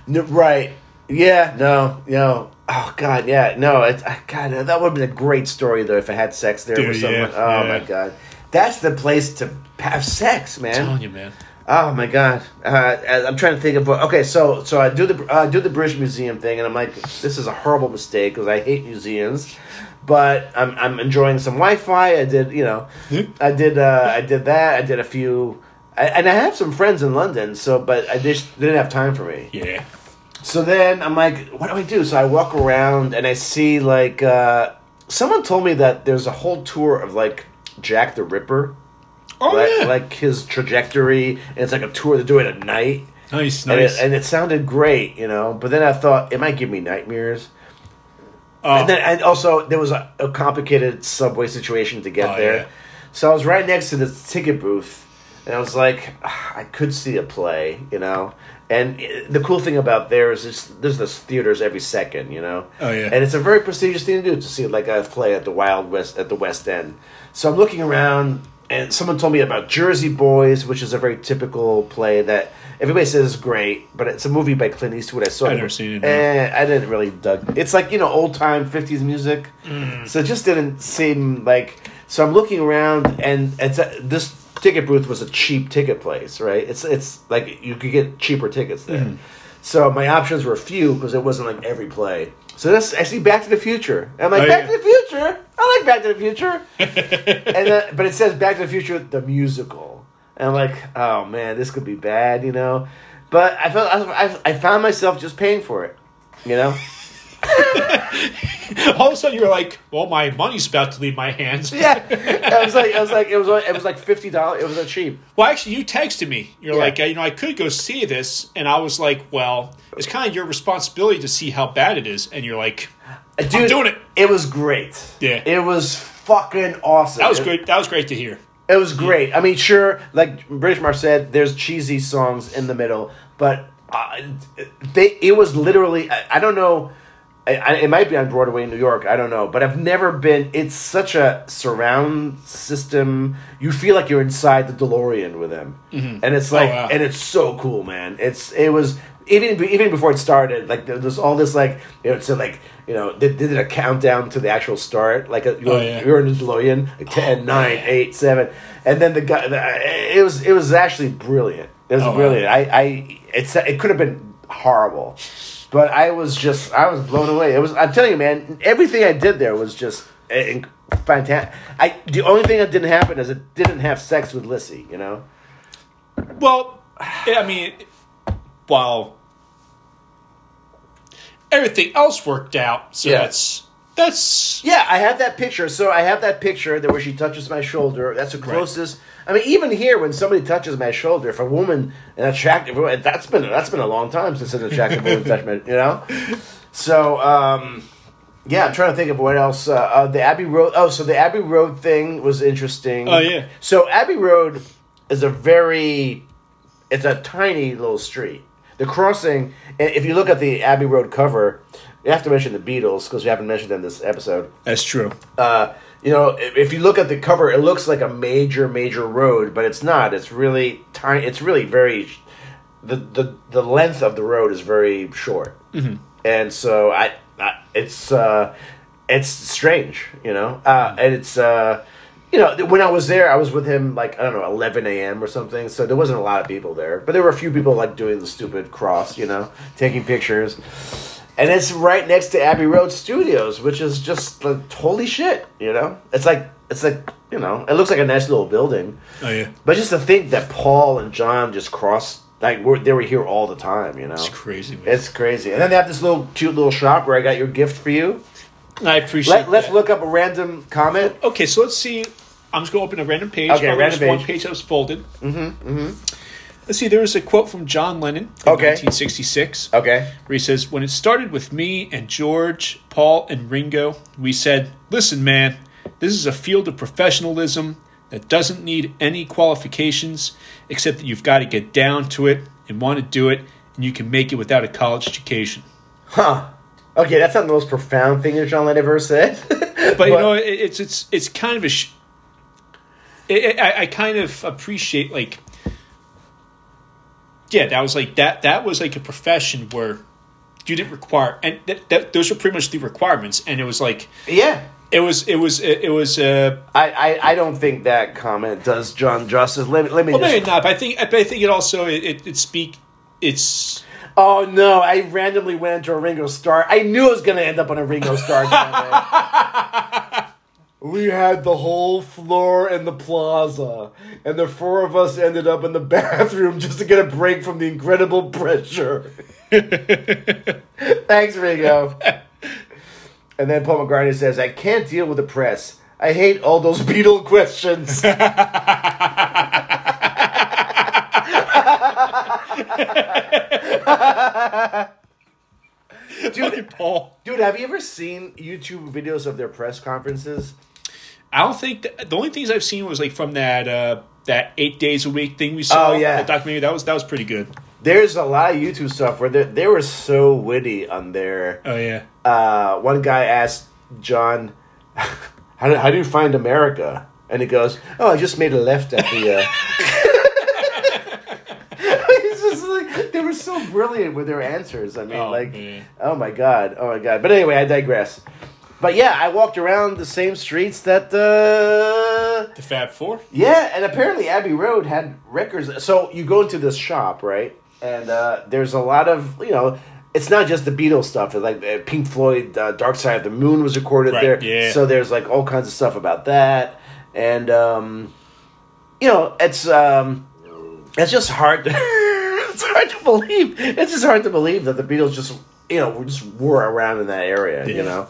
no, right? Yeah, no, no. Oh God, yeah, no. It, God, that would have been a great story though if I had sex there Dude, with someone. Yeah, oh yeah. my God, that's the place to have sex, man. I'm telling you, man. Oh my God, uh, I'm trying to think of what. Okay, so so I do the uh, do the British Museum thing, and I'm like, this is a horrible mistake because I hate museums. But I'm I'm enjoying some Wi-Fi. I did, you know, I did uh, I did that. I did a few. I, and I have some friends in London, so but I just they didn't have time for me. Yeah. So then I'm like, what do I do? So I walk around and I see like uh, someone told me that there's a whole tour of like Jack the Ripper, oh like, yeah, like his trajectory, and it's like a tour they do it at night. Nice, nice. And it, and it sounded great, you know. But then I thought it might give me nightmares. Oh. And then and also there was a, a complicated subway situation to get oh, there, yeah. so I was right next to the ticket booth. And I was like, I could see a play, you know? And the cool thing about there is it's, there's this theaters every second, you know? Oh, yeah. And it's a very prestigious thing to do, to see like a play at the Wild West, at the West End. So I'm looking around, And someone told me about Jersey Boys, which is a very typical play that everybody says is great, but it's a movie by Clint Eastwood. I saw I've it. never seen it. Eh, I didn't really dug. It's like, you know, old time fifties music. Mm. So it just didn't seem like. So I'm looking around, and it's a, this ticket booth was a cheap ticket place, right? It's it's like you could get cheaper tickets there. Mm. So my options were few because it wasn't like every play. So this, I see Back to the Future. I'm like, oh, Back yeah. to the Future? I like Back to the Future. and then, But it says Back to the Future, the musical. And I'm like, oh, man, this could be bad, you know. But I felt I, I found myself just paying for it, you know. All of a sudden, you're like, well, my money's about to leave my hands. yeah. I was like, I was like, it was it was like fifty dollars. It was cheap. Well, actually, you texted me. You're yeah. like, you know, I could go see this. And I was like, well, it's kind of your responsibility to see how bad it is. And you're like, dude, I'm doing it. It was great. Yeah. It was fucking awesome. That was it, great. That was great to hear. It was great. Yeah. I mean, sure, like British Mark said, there's cheesy songs in the middle. But uh, they, it was literally, I, I don't know. I, I, it might be on Broadway in New York. I don't know. But I've never been. It's such a surround system. You feel like you're inside the DeLorean with them. Mm-hmm. And it's like, oh, wow. and it's so cool, man. It's It was, even even before it started, like there's all this, like, you know, it's like, you know, they, they did a countdown to the actual start. Like a, you're, oh, yeah. you're in the DeLorean, like ten, nine, eight, seven. And then the guy, the, it was it was actually brilliant. It was oh, brilliant. Wow. I, I it's, It could have been horrible. But I was just, I was blown away. It was, I'm telling you, man, everything I did there was just fantastic. I, the only thing that didn't happen is it didn't have sex with Lissy, you know? Well, I mean, well, everything else worked out, so yeah. that's, that's... Yeah, I have that picture. So I have that picture that where she touches my shoulder. That's the closest... Right. I mean, even here, when somebody touches my shoulder, if a woman, an attractive woman, that's been that's been a long time since an attractive woman touched me, you know. So, um, yeah, I'm trying to think of what else. Uh, uh, the Abbey Road. Oh, so the Abbey Road thing was interesting. Oh yeah. So Abbey Road is a very, it's a tiny little street. The crossing, and if you look at the Abbey Road cover, you have to mention the Beatles because we haven't mentioned them this episode. That's true. Uh, You know, if you look at the cover, it looks like a major, major road, but it's not. It's really tiny. It's really very the the, the length of the road is very short, mm-hmm. and so I, I it's uh, it's strange, you know. Uh, and it's uh, you know, when I was there, I was with him like I don't know, eleven a.m. or something. So there wasn't a lot of people there, but there were a few people like doing the stupid cross, you know, taking pictures. And it's right next to Abbey Road Studios, which is just like holy shit, you know? It's like it's like you know, it looks like a nice little building. Oh yeah. But just to think that Paul and John just crossed like we're, they were here all the time, you know. It's crazy, man. It's crazy. And then they have this little cute little shop where I got your gift for you. I appreciate Let, that. Let's look up a random comment. Okay, so let's see. I'm just gonna open a random page. Okay, random page. One page that was folded. Mm-hmm. Mm-hmm. Let's see, there was a quote from John Lennon in okay. nineteen sixty-six okay. where he says, when it started with me and George, Paul, and Ringo, we said, listen, man, this is a field of professionalism that doesn't need any qualifications except that you've got to get down to it and want to do it, and you can make it without a college education. Huh. Okay, that's not the most profound thing that John Lennon ever said. but, but, you know, it, it's it's it's kind of a sh- – I, I kind of appreciate, like – Yeah, that was like that. That was like a profession where you didn't require, and that, that those were pretty much the requirements. And it was like, yeah, it was, it was, it, it was. Uh, I, I, I, don't think that comment does John justice. Let me, let me. Well, just, maybe not. But I think, but I think it also it, it, it speak. It's. Oh no! I randomly went into a Ringo Starr. I knew I was going to end up on a Ringo Starr. We had the whole floor in the plaza, and the four of us ended up in the bathroom just to get a break from the incredible pressure. Thanks, Ringo. And then Paul McCartney says, I can't deal with the press. I hate all those Beatle questions. Dude, Paul. Dude, have you ever seen YouTube videos of their press conferences? I don't think th- the only things I've seen was like from that uh, that eight days a week thing we saw. Oh yeah, that documentary that was that was pretty good. There's a lot of YouTube stuff where they they were so witty on there. Oh yeah. Uh, one guy asked John, "How do, how do you find America?" And he goes, oh, I just made a left at the... Uh... It's just like, they were so brilliant with their answers. I mean, oh, like, man. oh, my God. Oh, my God. But anyway, I digress. But, yeah, I walked around the same streets that... Uh... The Fab Four? Yeah, and apparently Abbey Road had records. So you go into this shop, right? And uh, there's a lot of, you know... It's not just the Beatles stuff. It's like Pink Floyd, uh, Dark Side of the Moon was recorded right, there. Yeah. So there's like all kinds of stuff about that. And, um, you know, it's um, it's just hard. To it's hard to believe. It's just hard to believe that the Beatles just, you know, just were around in that area, yeah. you know.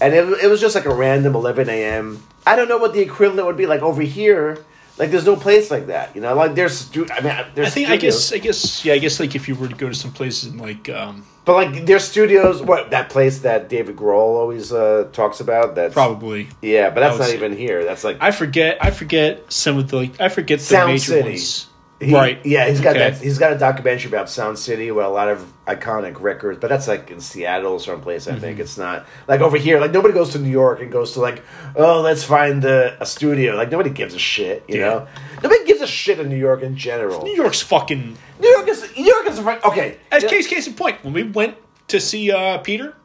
And it, it was just like a random eleven a.m. I don't know what the equivalent would be like over here. Like, there's no place like that, you know. Like, there's, I mean, there's. I think, studios. I guess, I guess, yeah, I guess, like, if you were to go to some places and like, um, but like, there's studios. What that place that David Grohl always uh, talks about? That's probably, yeah, but that's was, not even here. That's like, I forget, I forget some of the, like, I forget the Sound major City. Ones. He, right? Yeah, he's got okay. that. He's got a documentary about Sound City with a lot of iconic records, but that's like in Seattle, someplace. I mm-hmm. think it's not like over here. Like nobody goes to New York and goes to like, oh, let's find a, a studio. Like nobody gives a shit, you yeah. know. Nobody gives a shit in New York in general. New York's fucking. New York is New York is okay. As yeah. case case in point, when we went to see uh, Peter.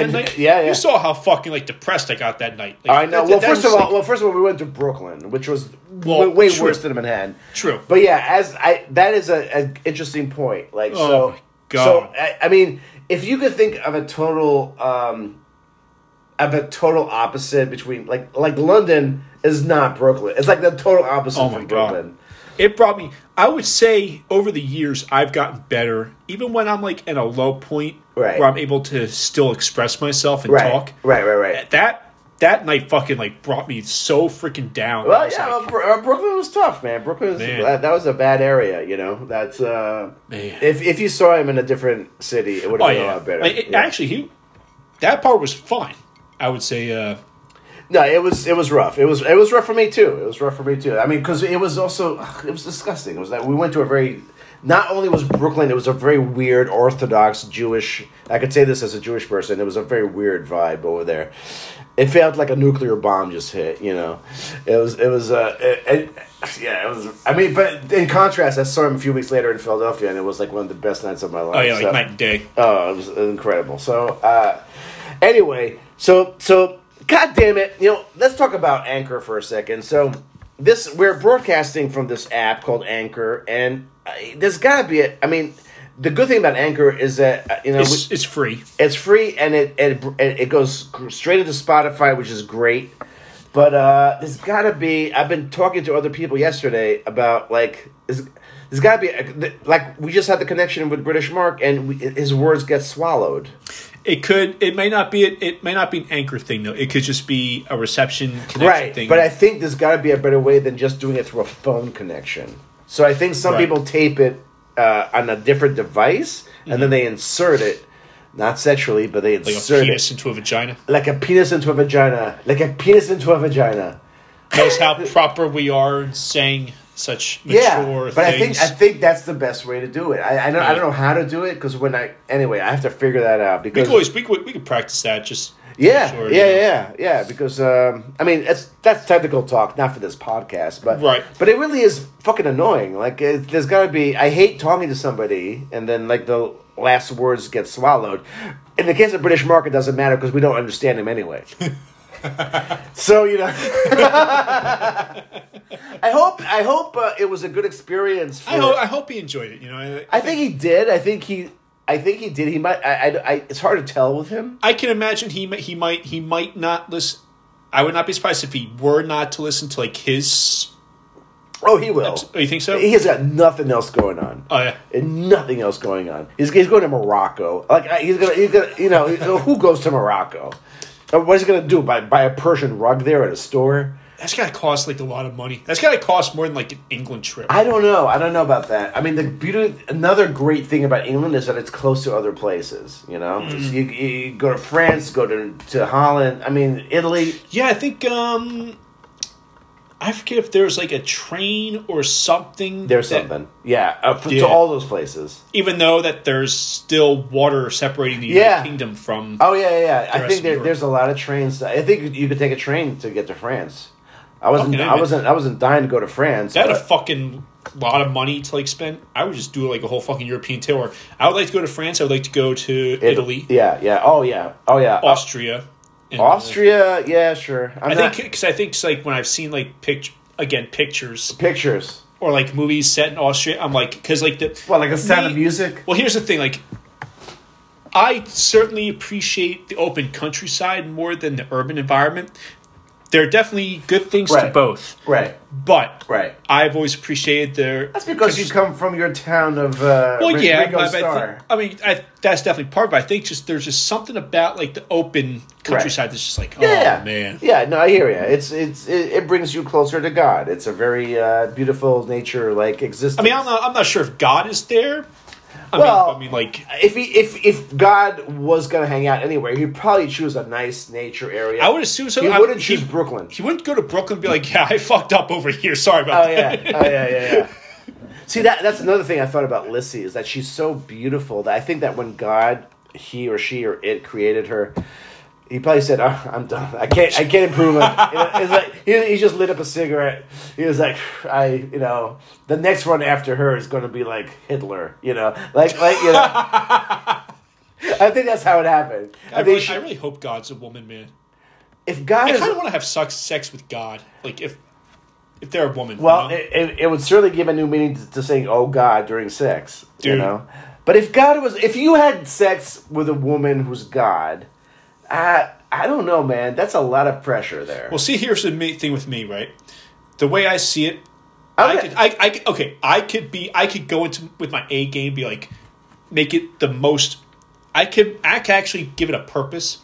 And like, yeah, yeah. You saw how fucking like depressed I got that night. Like, I know. That, well, that first of all, like, well, first of all, we went to Brooklyn, which was well, way true. worse than Manhattan. True. But yeah, as I that is a an interesting point. Like, oh so, God. so I, I mean, if you could think of a total, um, of a total opposite between like like London is not Brooklyn. It's like the total opposite oh from God. Brooklyn. It brought me. I would say over the years I've gotten better, even when I'm like at a low point. Right. Where I'm able to still express myself and right. talk. Right, right, right. That that night fucking like brought me so freaking down. Well, yeah, like, well, Brooklyn was tough, man. Brooklyn, was, man. That, that was a bad area, you know. That's uh, man. If if you saw him in a different city, it would have oh, been yeah. a lot better. Like, it, yeah. Actually, he that part was fine. I would say. Uh, no, it was it was rough. It was it was rough for me too. It was rough for me too. I mean, because it was also it was disgusting. It was that we went to a very. Not only was Brooklyn, it was a very weird Orthodox Jewish. I could say this as a Jewish person. It was a very weird vibe over there. It felt like a nuclear bomb just hit. You know, it was. It was. Uh, it, it, yeah, it was. I mean, but in contrast, I saw him a few weeks later in Philadelphia, and it was like one of the best nights of my life. Oh yeah, like so, night and day. Oh, it was incredible. So uh, anyway, so so God damn it, you know, let's talk about Anchor for a second. So this we're broadcasting from this app called Anchor, and there's got to be a... I mean, the good thing about Anchor is that, you know... It's, we, it's free. It's free, and it, it it goes straight into Spotify, which is great. But uh, there's got to be... I've been talking to other people yesterday about, like... There's got to be... A, like, we just had the connection with British Mark, and we, his words get swallowed. It could... It may not be... It, it may not be an Anchor thing, though. It could just be a reception connection right, thing. Right, but I think there's got to be a better way than just doing it through a phone connection. So I think some right. people tape it uh, on a different device, and mm-hmm. then they insert it, not sexually, but they insert it. Like a penis it. into a vagina? Like a penis into a vagina. Like a penis into a vagina. That's how proper we are in saying such mature yeah, but things. But I think, I think that's the best way to do it. I, I, don't, right. I don't know how to do it, because when I... Anyway, I have to figure that out. Because we could, always, we, we could practice that, just... Yeah, sure, yeah, you know. yeah, yeah. Because um, I mean, it's, that's technical talk, not for this podcast, but right. But it really is fucking annoying. Like, it, there's got to be. I hate talking to somebody, and then like the last words get swallowed. In the case of British Mark, it doesn't matter because we don't understand him anyway. So you know, I hope I hope uh, it was a good experience. For, I hope I hope he enjoyed it. You know, I, I, I think, think he did. I think he. I think he did. He might. I, I, I. It's hard to tell with him. I can imagine he. He might. He might not listen. I would not be surprised if he were not to listen to like his. Oh, he will. Oh, you think so? He has got nothing else going on. Oh yeah, and nothing else going on. He's he's going to Morocco. Like he's gonna. He's gonna. You know, who goes to Morocco? What's he gonna do? Buy buy a Persian rug there at a store? That's got to cost, like, a lot of money. That's got to cost more than, like, an England trip. I don't know. I don't know about that. I mean, the beauty... Another great thing about England is that it's close to other places, you know? Mm. So you, you go to France, go to, to Holland. I mean, Italy. Yeah, I think... um I forget if there's, like, a train or something. There's that, something. Yeah, uh, for, yeah. To all those places. Even though that there's still water separating the yeah. United Kingdom from... Oh, yeah, yeah, yeah. I think there, there's a lot of trains. I think you could take a train to get to France. I wasn't. I wasn't. I wasn't dying to go to France. I had a fucking lot of money to like spend. I would just do like a whole fucking European tour. I would like to go to France. I would like to go to it, Italy. Yeah. Yeah. Oh yeah. Oh yeah. Austria. And Austria. Italy. Yeah. Sure. I'm I not... think because I think it's like when I've seen like pict again pictures pictures or like movies set in Austria. I'm like because like the well like a Sound of Music. Well, here's the thing. Like, I certainly appreciate the open countryside more than the urban environment. There are definitely good things right. to both. Right. But right. I've always appreciated their... That's because you come from your town of uh, well, R- yeah, Ringo Starr. I, I mean, I, that's definitely part of it. I think just there's just something about like the open countryside right. that's just like, oh, yeah. man. Yeah, no, I hear you. It's, it's, it, it brings you closer to God. It's a very uh, beautiful nature-like existence. I mean, I'm not, I'm not sure if God is there. I well, mean, I mean, like, if he, if if God was gonna hang out anywhere, he'd probably choose a nice nature area. I would assume so. He I, wouldn't he, choose Brooklyn. He wouldn't go to Brooklyn and be like, "Yeah, I fucked up over here. Sorry about oh, that." Yeah. Oh yeah, yeah, yeah. See, that that's another thing I thought about Lissy is that she's so beautiful that I think that when God, he or she or it created her, he probably said, oh, "I'm done. I can't. I can't improve it." It's like he, he just lit up a cigarette. He was like, "I, you know, the next one after her is going to be like Hitler, you know, like, like, you know." I think that's how it happened. I, I really, she, I really hope God's a woman, man. If God, I kind of want to have sex, sex with God, like if if they're a woman. Well, you know? it, it it would certainly give a new meaning to, to saying "Oh God" during sex, dude. You know. But if God was, if you had sex with a woman who's God. I, I don't know, man. That's a lot of pressure there. Well, see, here's the main thing with me, right? The way I see it, okay. I could, I, I, okay, I could be, I could go into with my A game, be like, make it the most. I could, I could actually give it a purpose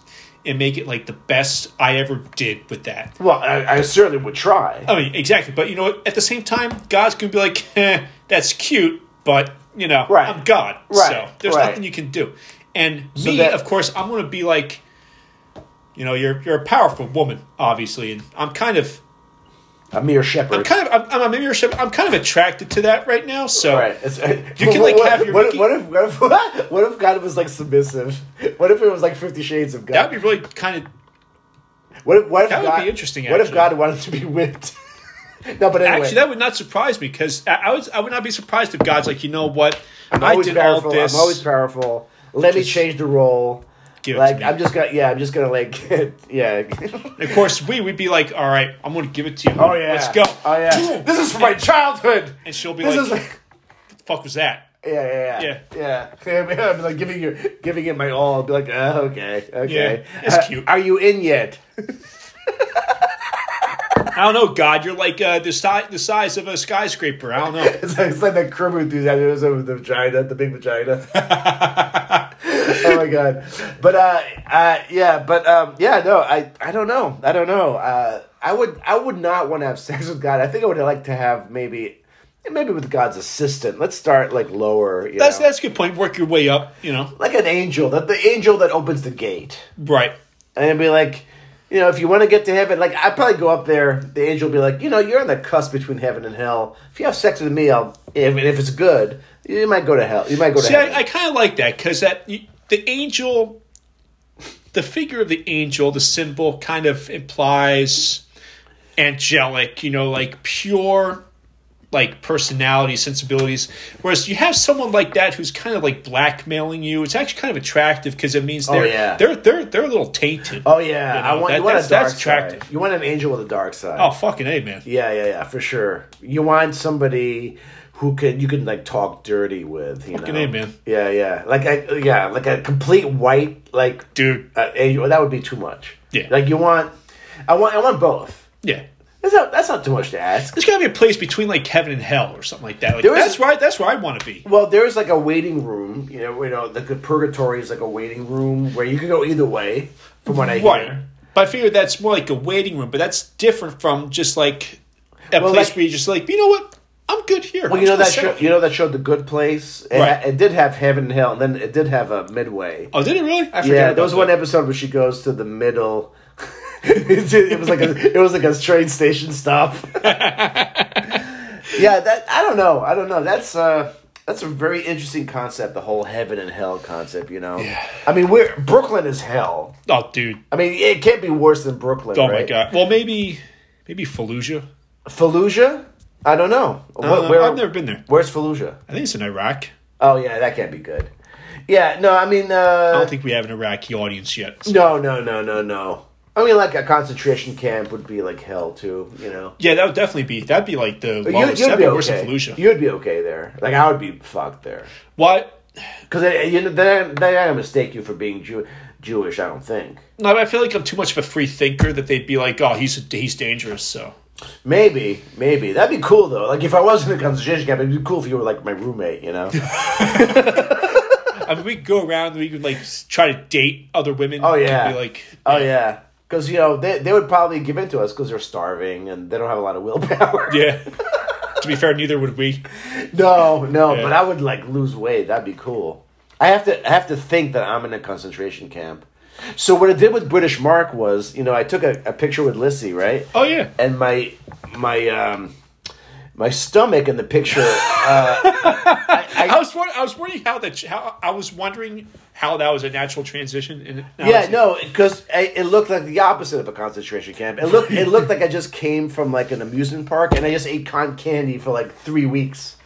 and make it like the best I ever did with that. Well, I, I certainly would try. I mean, exactly, but you know, at the same time, God's gonna be like, eh, that's cute, but you know, right. I'm God, right. so there's right. nothing you can do. And so me, that, of course, I'm gonna be like. You know, you're you're a powerful woman, obviously, and I'm kind of a mere shepherd. I'm kind of I'm, I'm a mere shepherd. I'm kind of attracted to that right now. So right. you can what, like have your what, Mickey. What if what if, what, what if God was like submissive? What if it was like Fifty Shades of God? That'd be really kind of. What if, what if that God, would be interesting? Actually. What if God wanted to be whipped? No, but anyway. Actually, that would not surprise me because I, I would I would not be surprised if God's like, you know what? I'm always I did powerful. All this. I'm always powerful. Let Just, me change the role. Like I'm just gonna yeah I'm just gonna like yeah. Of course we would be like, all right, I'm gonna give it to you. Oh yeah, let's go. Oh yeah, this is from my childhood. And she'll be this like, is like, what the fuck was that? Yeah yeah yeah yeah. yeah. I'll be like giving you giving it my all. I'll be like, oh, okay okay. Yeah, that's uh, cute. Are you in yet? I don't know, God. You're like uh, the size the size of a skyscraper. I don't know. It's like, it's like that Kermit enthusiasm with the vagina, the big vagina. Oh my God! But uh, uh, yeah, but um, yeah, no, I, I don't know, I don't know. Uh, I would, I would not want to have sex with God. I think I would like to have maybe, maybe with God's assistant. Let's start like lower. You that's know? That's a good point. Work your way up. You know, like an angel, that the angel that opens the gate, right? And it'd be like, you know, if you want to get to heaven, like I'd probably go up there. The angel would be like, you know, you're on the cusp between heaven and hell. If you have sex with me, I'll. If, if it's good, you might go to hell. You might go to. See, heaven. I, I kind of like that because that. You, The angel, the figure of the angel, the symbol kind of implies angelic, you know, like pure, like personality, sensibilities. Whereas you have someone like that who's kind of like blackmailing you. It's actually kind of attractive because it means they're oh, yeah. they're they're they're a little tainted. Oh yeah, you know? I want, that, you want that's, a dark that's attractive. Side. You want an angel with a dark side. Oh fucking A, man. Yeah, yeah, yeah, for sure. You want somebody. Who could you could like talk dirty with? You Fucking know? A, man. Yeah, yeah. Like I, yeah, like a complete white like dude. Uh, angel, that would be too much. Yeah. Like you want, I want, I want both. Yeah. That's not that's not too much to ask. There's gotta be a place between like heaven and hell or something like that. Like, there that's is, right. That's where I want to be. Well, there's like a waiting room. You know, you know, the purgatory is like a waiting room where you can go either way. From what I hear. Right. But I figure that's more like a waiting room, but that's different from just like a well, place like, where you just like you know what. I'm good here. Well, you know, that show, you know that show, The Good Place? It, right. ha- it did have heaven and hell, and then it did have a midway. Oh, did it really? I forgot yeah, there was that. One episode where she goes to the middle. it, it was like a, it was like a train station stop. yeah, that I don't know. I don't know. That's uh, that's a very interesting concept. The whole heaven and hell concept. You know, yeah. I mean, we're Brooklyn is hell. Oh, dude. I mean, it can't be worse than Brooklyn. Oh right? My God. Well, maybe. Maybe Fallujah. Fallujah? I don't know. Uh, what, where, I've never been there. Where's Fallujah? I think it's in Iraq. Oh, yeah, that can't be good. Yeah, no, I mean... Uh, I don't think we have an Iraqi audience yet. So. No, no, no, no, no. I mean, like, a concentration camp would be, like, hell, too, you know? Yeah, that would definitely be... That'd be, like, the... longest. You'd, you'd be okay. Fallujah. You'd be okay there. Like, I would be fucked there. Why? Because they, you know, they're not going to mistake you for being Jew- Jewish, I don't think. No, but I feel like I'm too much of a free thinker that they'd be like, oh, he's he's dangerous, so... Maybe, maybe. That'd be cool, though. Like, if I was in a concentration camp, it'd be cool if you were, like, my roommate, you know? I mean, we could go around and we could, like, try to date other women. Oh, yeah. Be like, yeah. Oh, yeah. Because, you know, they, they would probably give in to us because they're starving and they don't have a lot of willpower. Yeah. To be fair, neither would we. No, no. Yeah. But I would, like, lose weight. That'd be cool. I have to I have to think that I'm in a concentration camp. So what I did with British Mark was, you know, I took a, a picture with Lissy, right? Oh, yeah. And my my um, my stomach in the picture... Uh, I, I, I, was wondering, I was wondering how that... How, I was wondering how that was a natural transition. And yeah, no, because it looked like the opposite of a concentration camp. It looked it looked like I just came from, like, an amusement park, and I just ate cotton candy for, like, three weeks.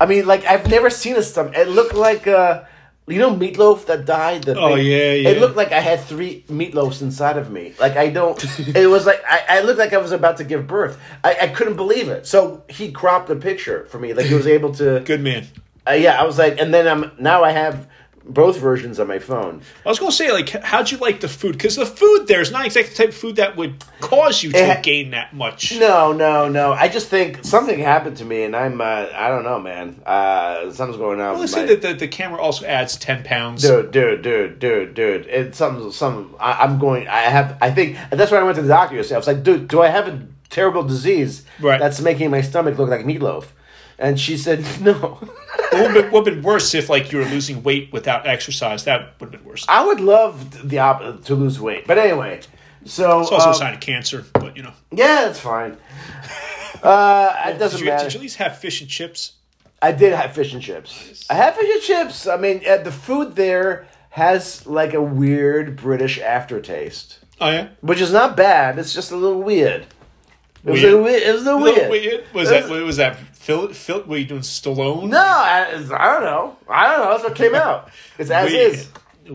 I mean, like, I've never seen a stomach. It looked like... Uh, You know Meatloaf that died? The oh, thing? yeah, yeah. It looked like I had three meatloafs inside of me. Like, I don't... It was like... I, I looked like I was about to give birth. I, I couldn't believe it. So, he cropped a picture for me. Like, he was able to... Good man. Uh, yeah, I was like... And then I'm... Now I have... Both versions on my phone. I was going to say, like, how'd you like the food? Because the food there is not exactly the type of food that would cause you to ha- gain that much. No, no, no. I just think something happened to me, and I'm, uh, I don't know, man. Uh, something's going on. Well, let's say that the, the camera also adds ten pounds. Dude, dude, dude, dude, dude. It's something, some. I'm going, I have, I think, that's why I went to the doctor yesterday. I was like, dude, do I have a terrible disease right. that's making my stomach look like meatloaf? And she said, no. It would have been worse if, like, you were losing weight without exercise. That would have been worse. I would love the op- to lose weight. But anyway, so... It's also um, a sign of cancer, but, you know. Yeah, that's fine. Uh, well, it doesn't did you, matter. Did you at least have fish and chips? I did have fish and chips. Nice. I had fish and chips. I mean, uh, the food there has, like, a weird British aftertaste. Oh, yeah? Which is not bad. It's just a little weird. It was, weird. Weird, it was a weird. weird. Was it was, that, was that Phil? Phil? Were you doing Stallone? No, I, I don't know. I don't know. That's what came out. It's as weird. is.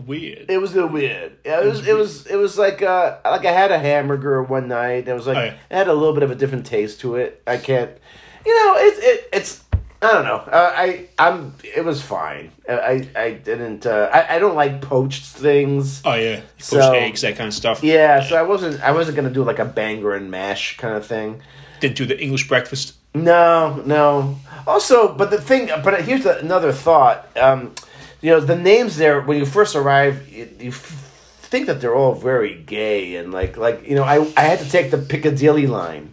Weird. It was a weird. Yeah, it, it was. Weird. It was. It was like uh, like I had a hamburger one night. It was like oh, yeah. It had a little bit of a different taste to it. I can't. You know, it's it, it's. I don't know. Uh, I I'm. It was fine. I I didn't. Uh, I I don't like poached things. Oh yeah, poached so, eggs, that kind of stuff. Yeah, yeah. So I wasn't. I wasn't gonna do like a banger and mash kind of thing. Didn't do the English breakfast. No, no. Also, but the thing. But here's the, another thought. Um, you know, the names there when you first arrive, you, you think that they're all very gay and like like you know. I I had to take the Piccadilly line.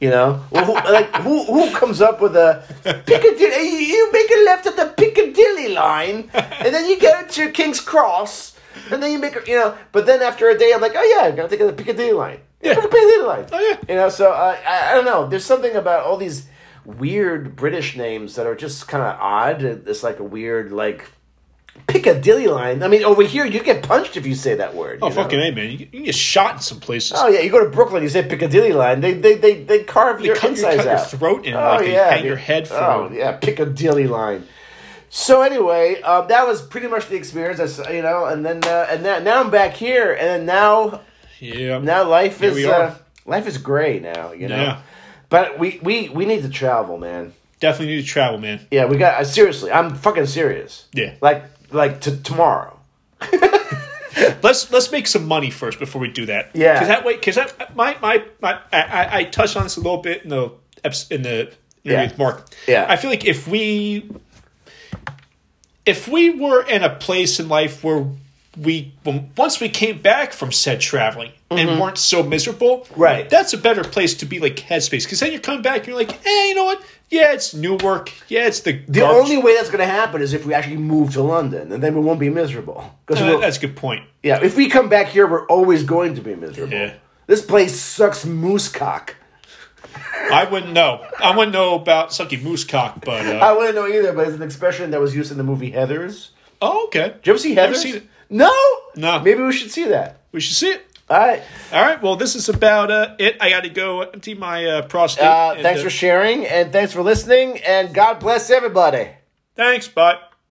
You know, well, who, like who who comes up with a Piccadilly? You make a left at the Piccadilly line, and then you go to King's Cross, and then you make a, you know. But then after a day, I'm like, oh yeah, I'm gonna take the Piccadilly line. Yeah, the Piccadilly line. Oh yeah. You know, so uh, I I don't know. There's something about all these weird British names that are just kind of odd. It's like a weird like. Piccadilly line. I mean, over here, you get punched if you say that word. Oh, you know? Fucking A, man. You, you can get shot in some places. Oh, yeah. You go to Brooklyn, you say Piccadilly line. They they they, they carve they your cut, insides out. They cut your throat in. Oh, like they yeah, hang dude. your head from. Oh, yeah. Piccadilly line. So, anyway, um, that was pretty much the experience, I, you know, and then uh, and now, now I'm back here, and now yeah. now life here is uh, life is gray now, you know. Yeah. But we, we, we need to travel, man. Definitely need to travel, man. Yeah, we got, uh, seriously, I'm fucking serious. Yeah. Like, Like to tomorrow. let's let's make some money first before we do that. Yeah. Because that way, because my my, my I, I touched on this a little bit in the in the interview with Mark. Yeah. I feel like if we if we were in a place in life where we once we came back from said traveling mm-hmm. and weren't so miserable, right? That's a better place to be like headspace. Because then you come back and you're like, hey, you know what? Yeah, it's Newark. Yeah, it's the... The garbage. Only way that's going to happen is if we actually move to London, and then we won't be miserable. Uh, that's a good point. Yeah, if we come back here, we're always going to be miserable. Yeah. This place sucks moose cock. I wouldn't know. I wouldn't know about sucky moose cock, but... Uh, I wouldn't know either, but it's an expression that was used in the movie Heathers. Oh, okay. Did you ever see Heathers? Never seen it. No? No. Maybe we should see that. We should see it. All right. All right. Well, this is about uh, it. I got to go empty my uh, prostate. Uh, and, thanks uh, for sharing, and thanks for listening, and God bless everybody. Thanks. Bye.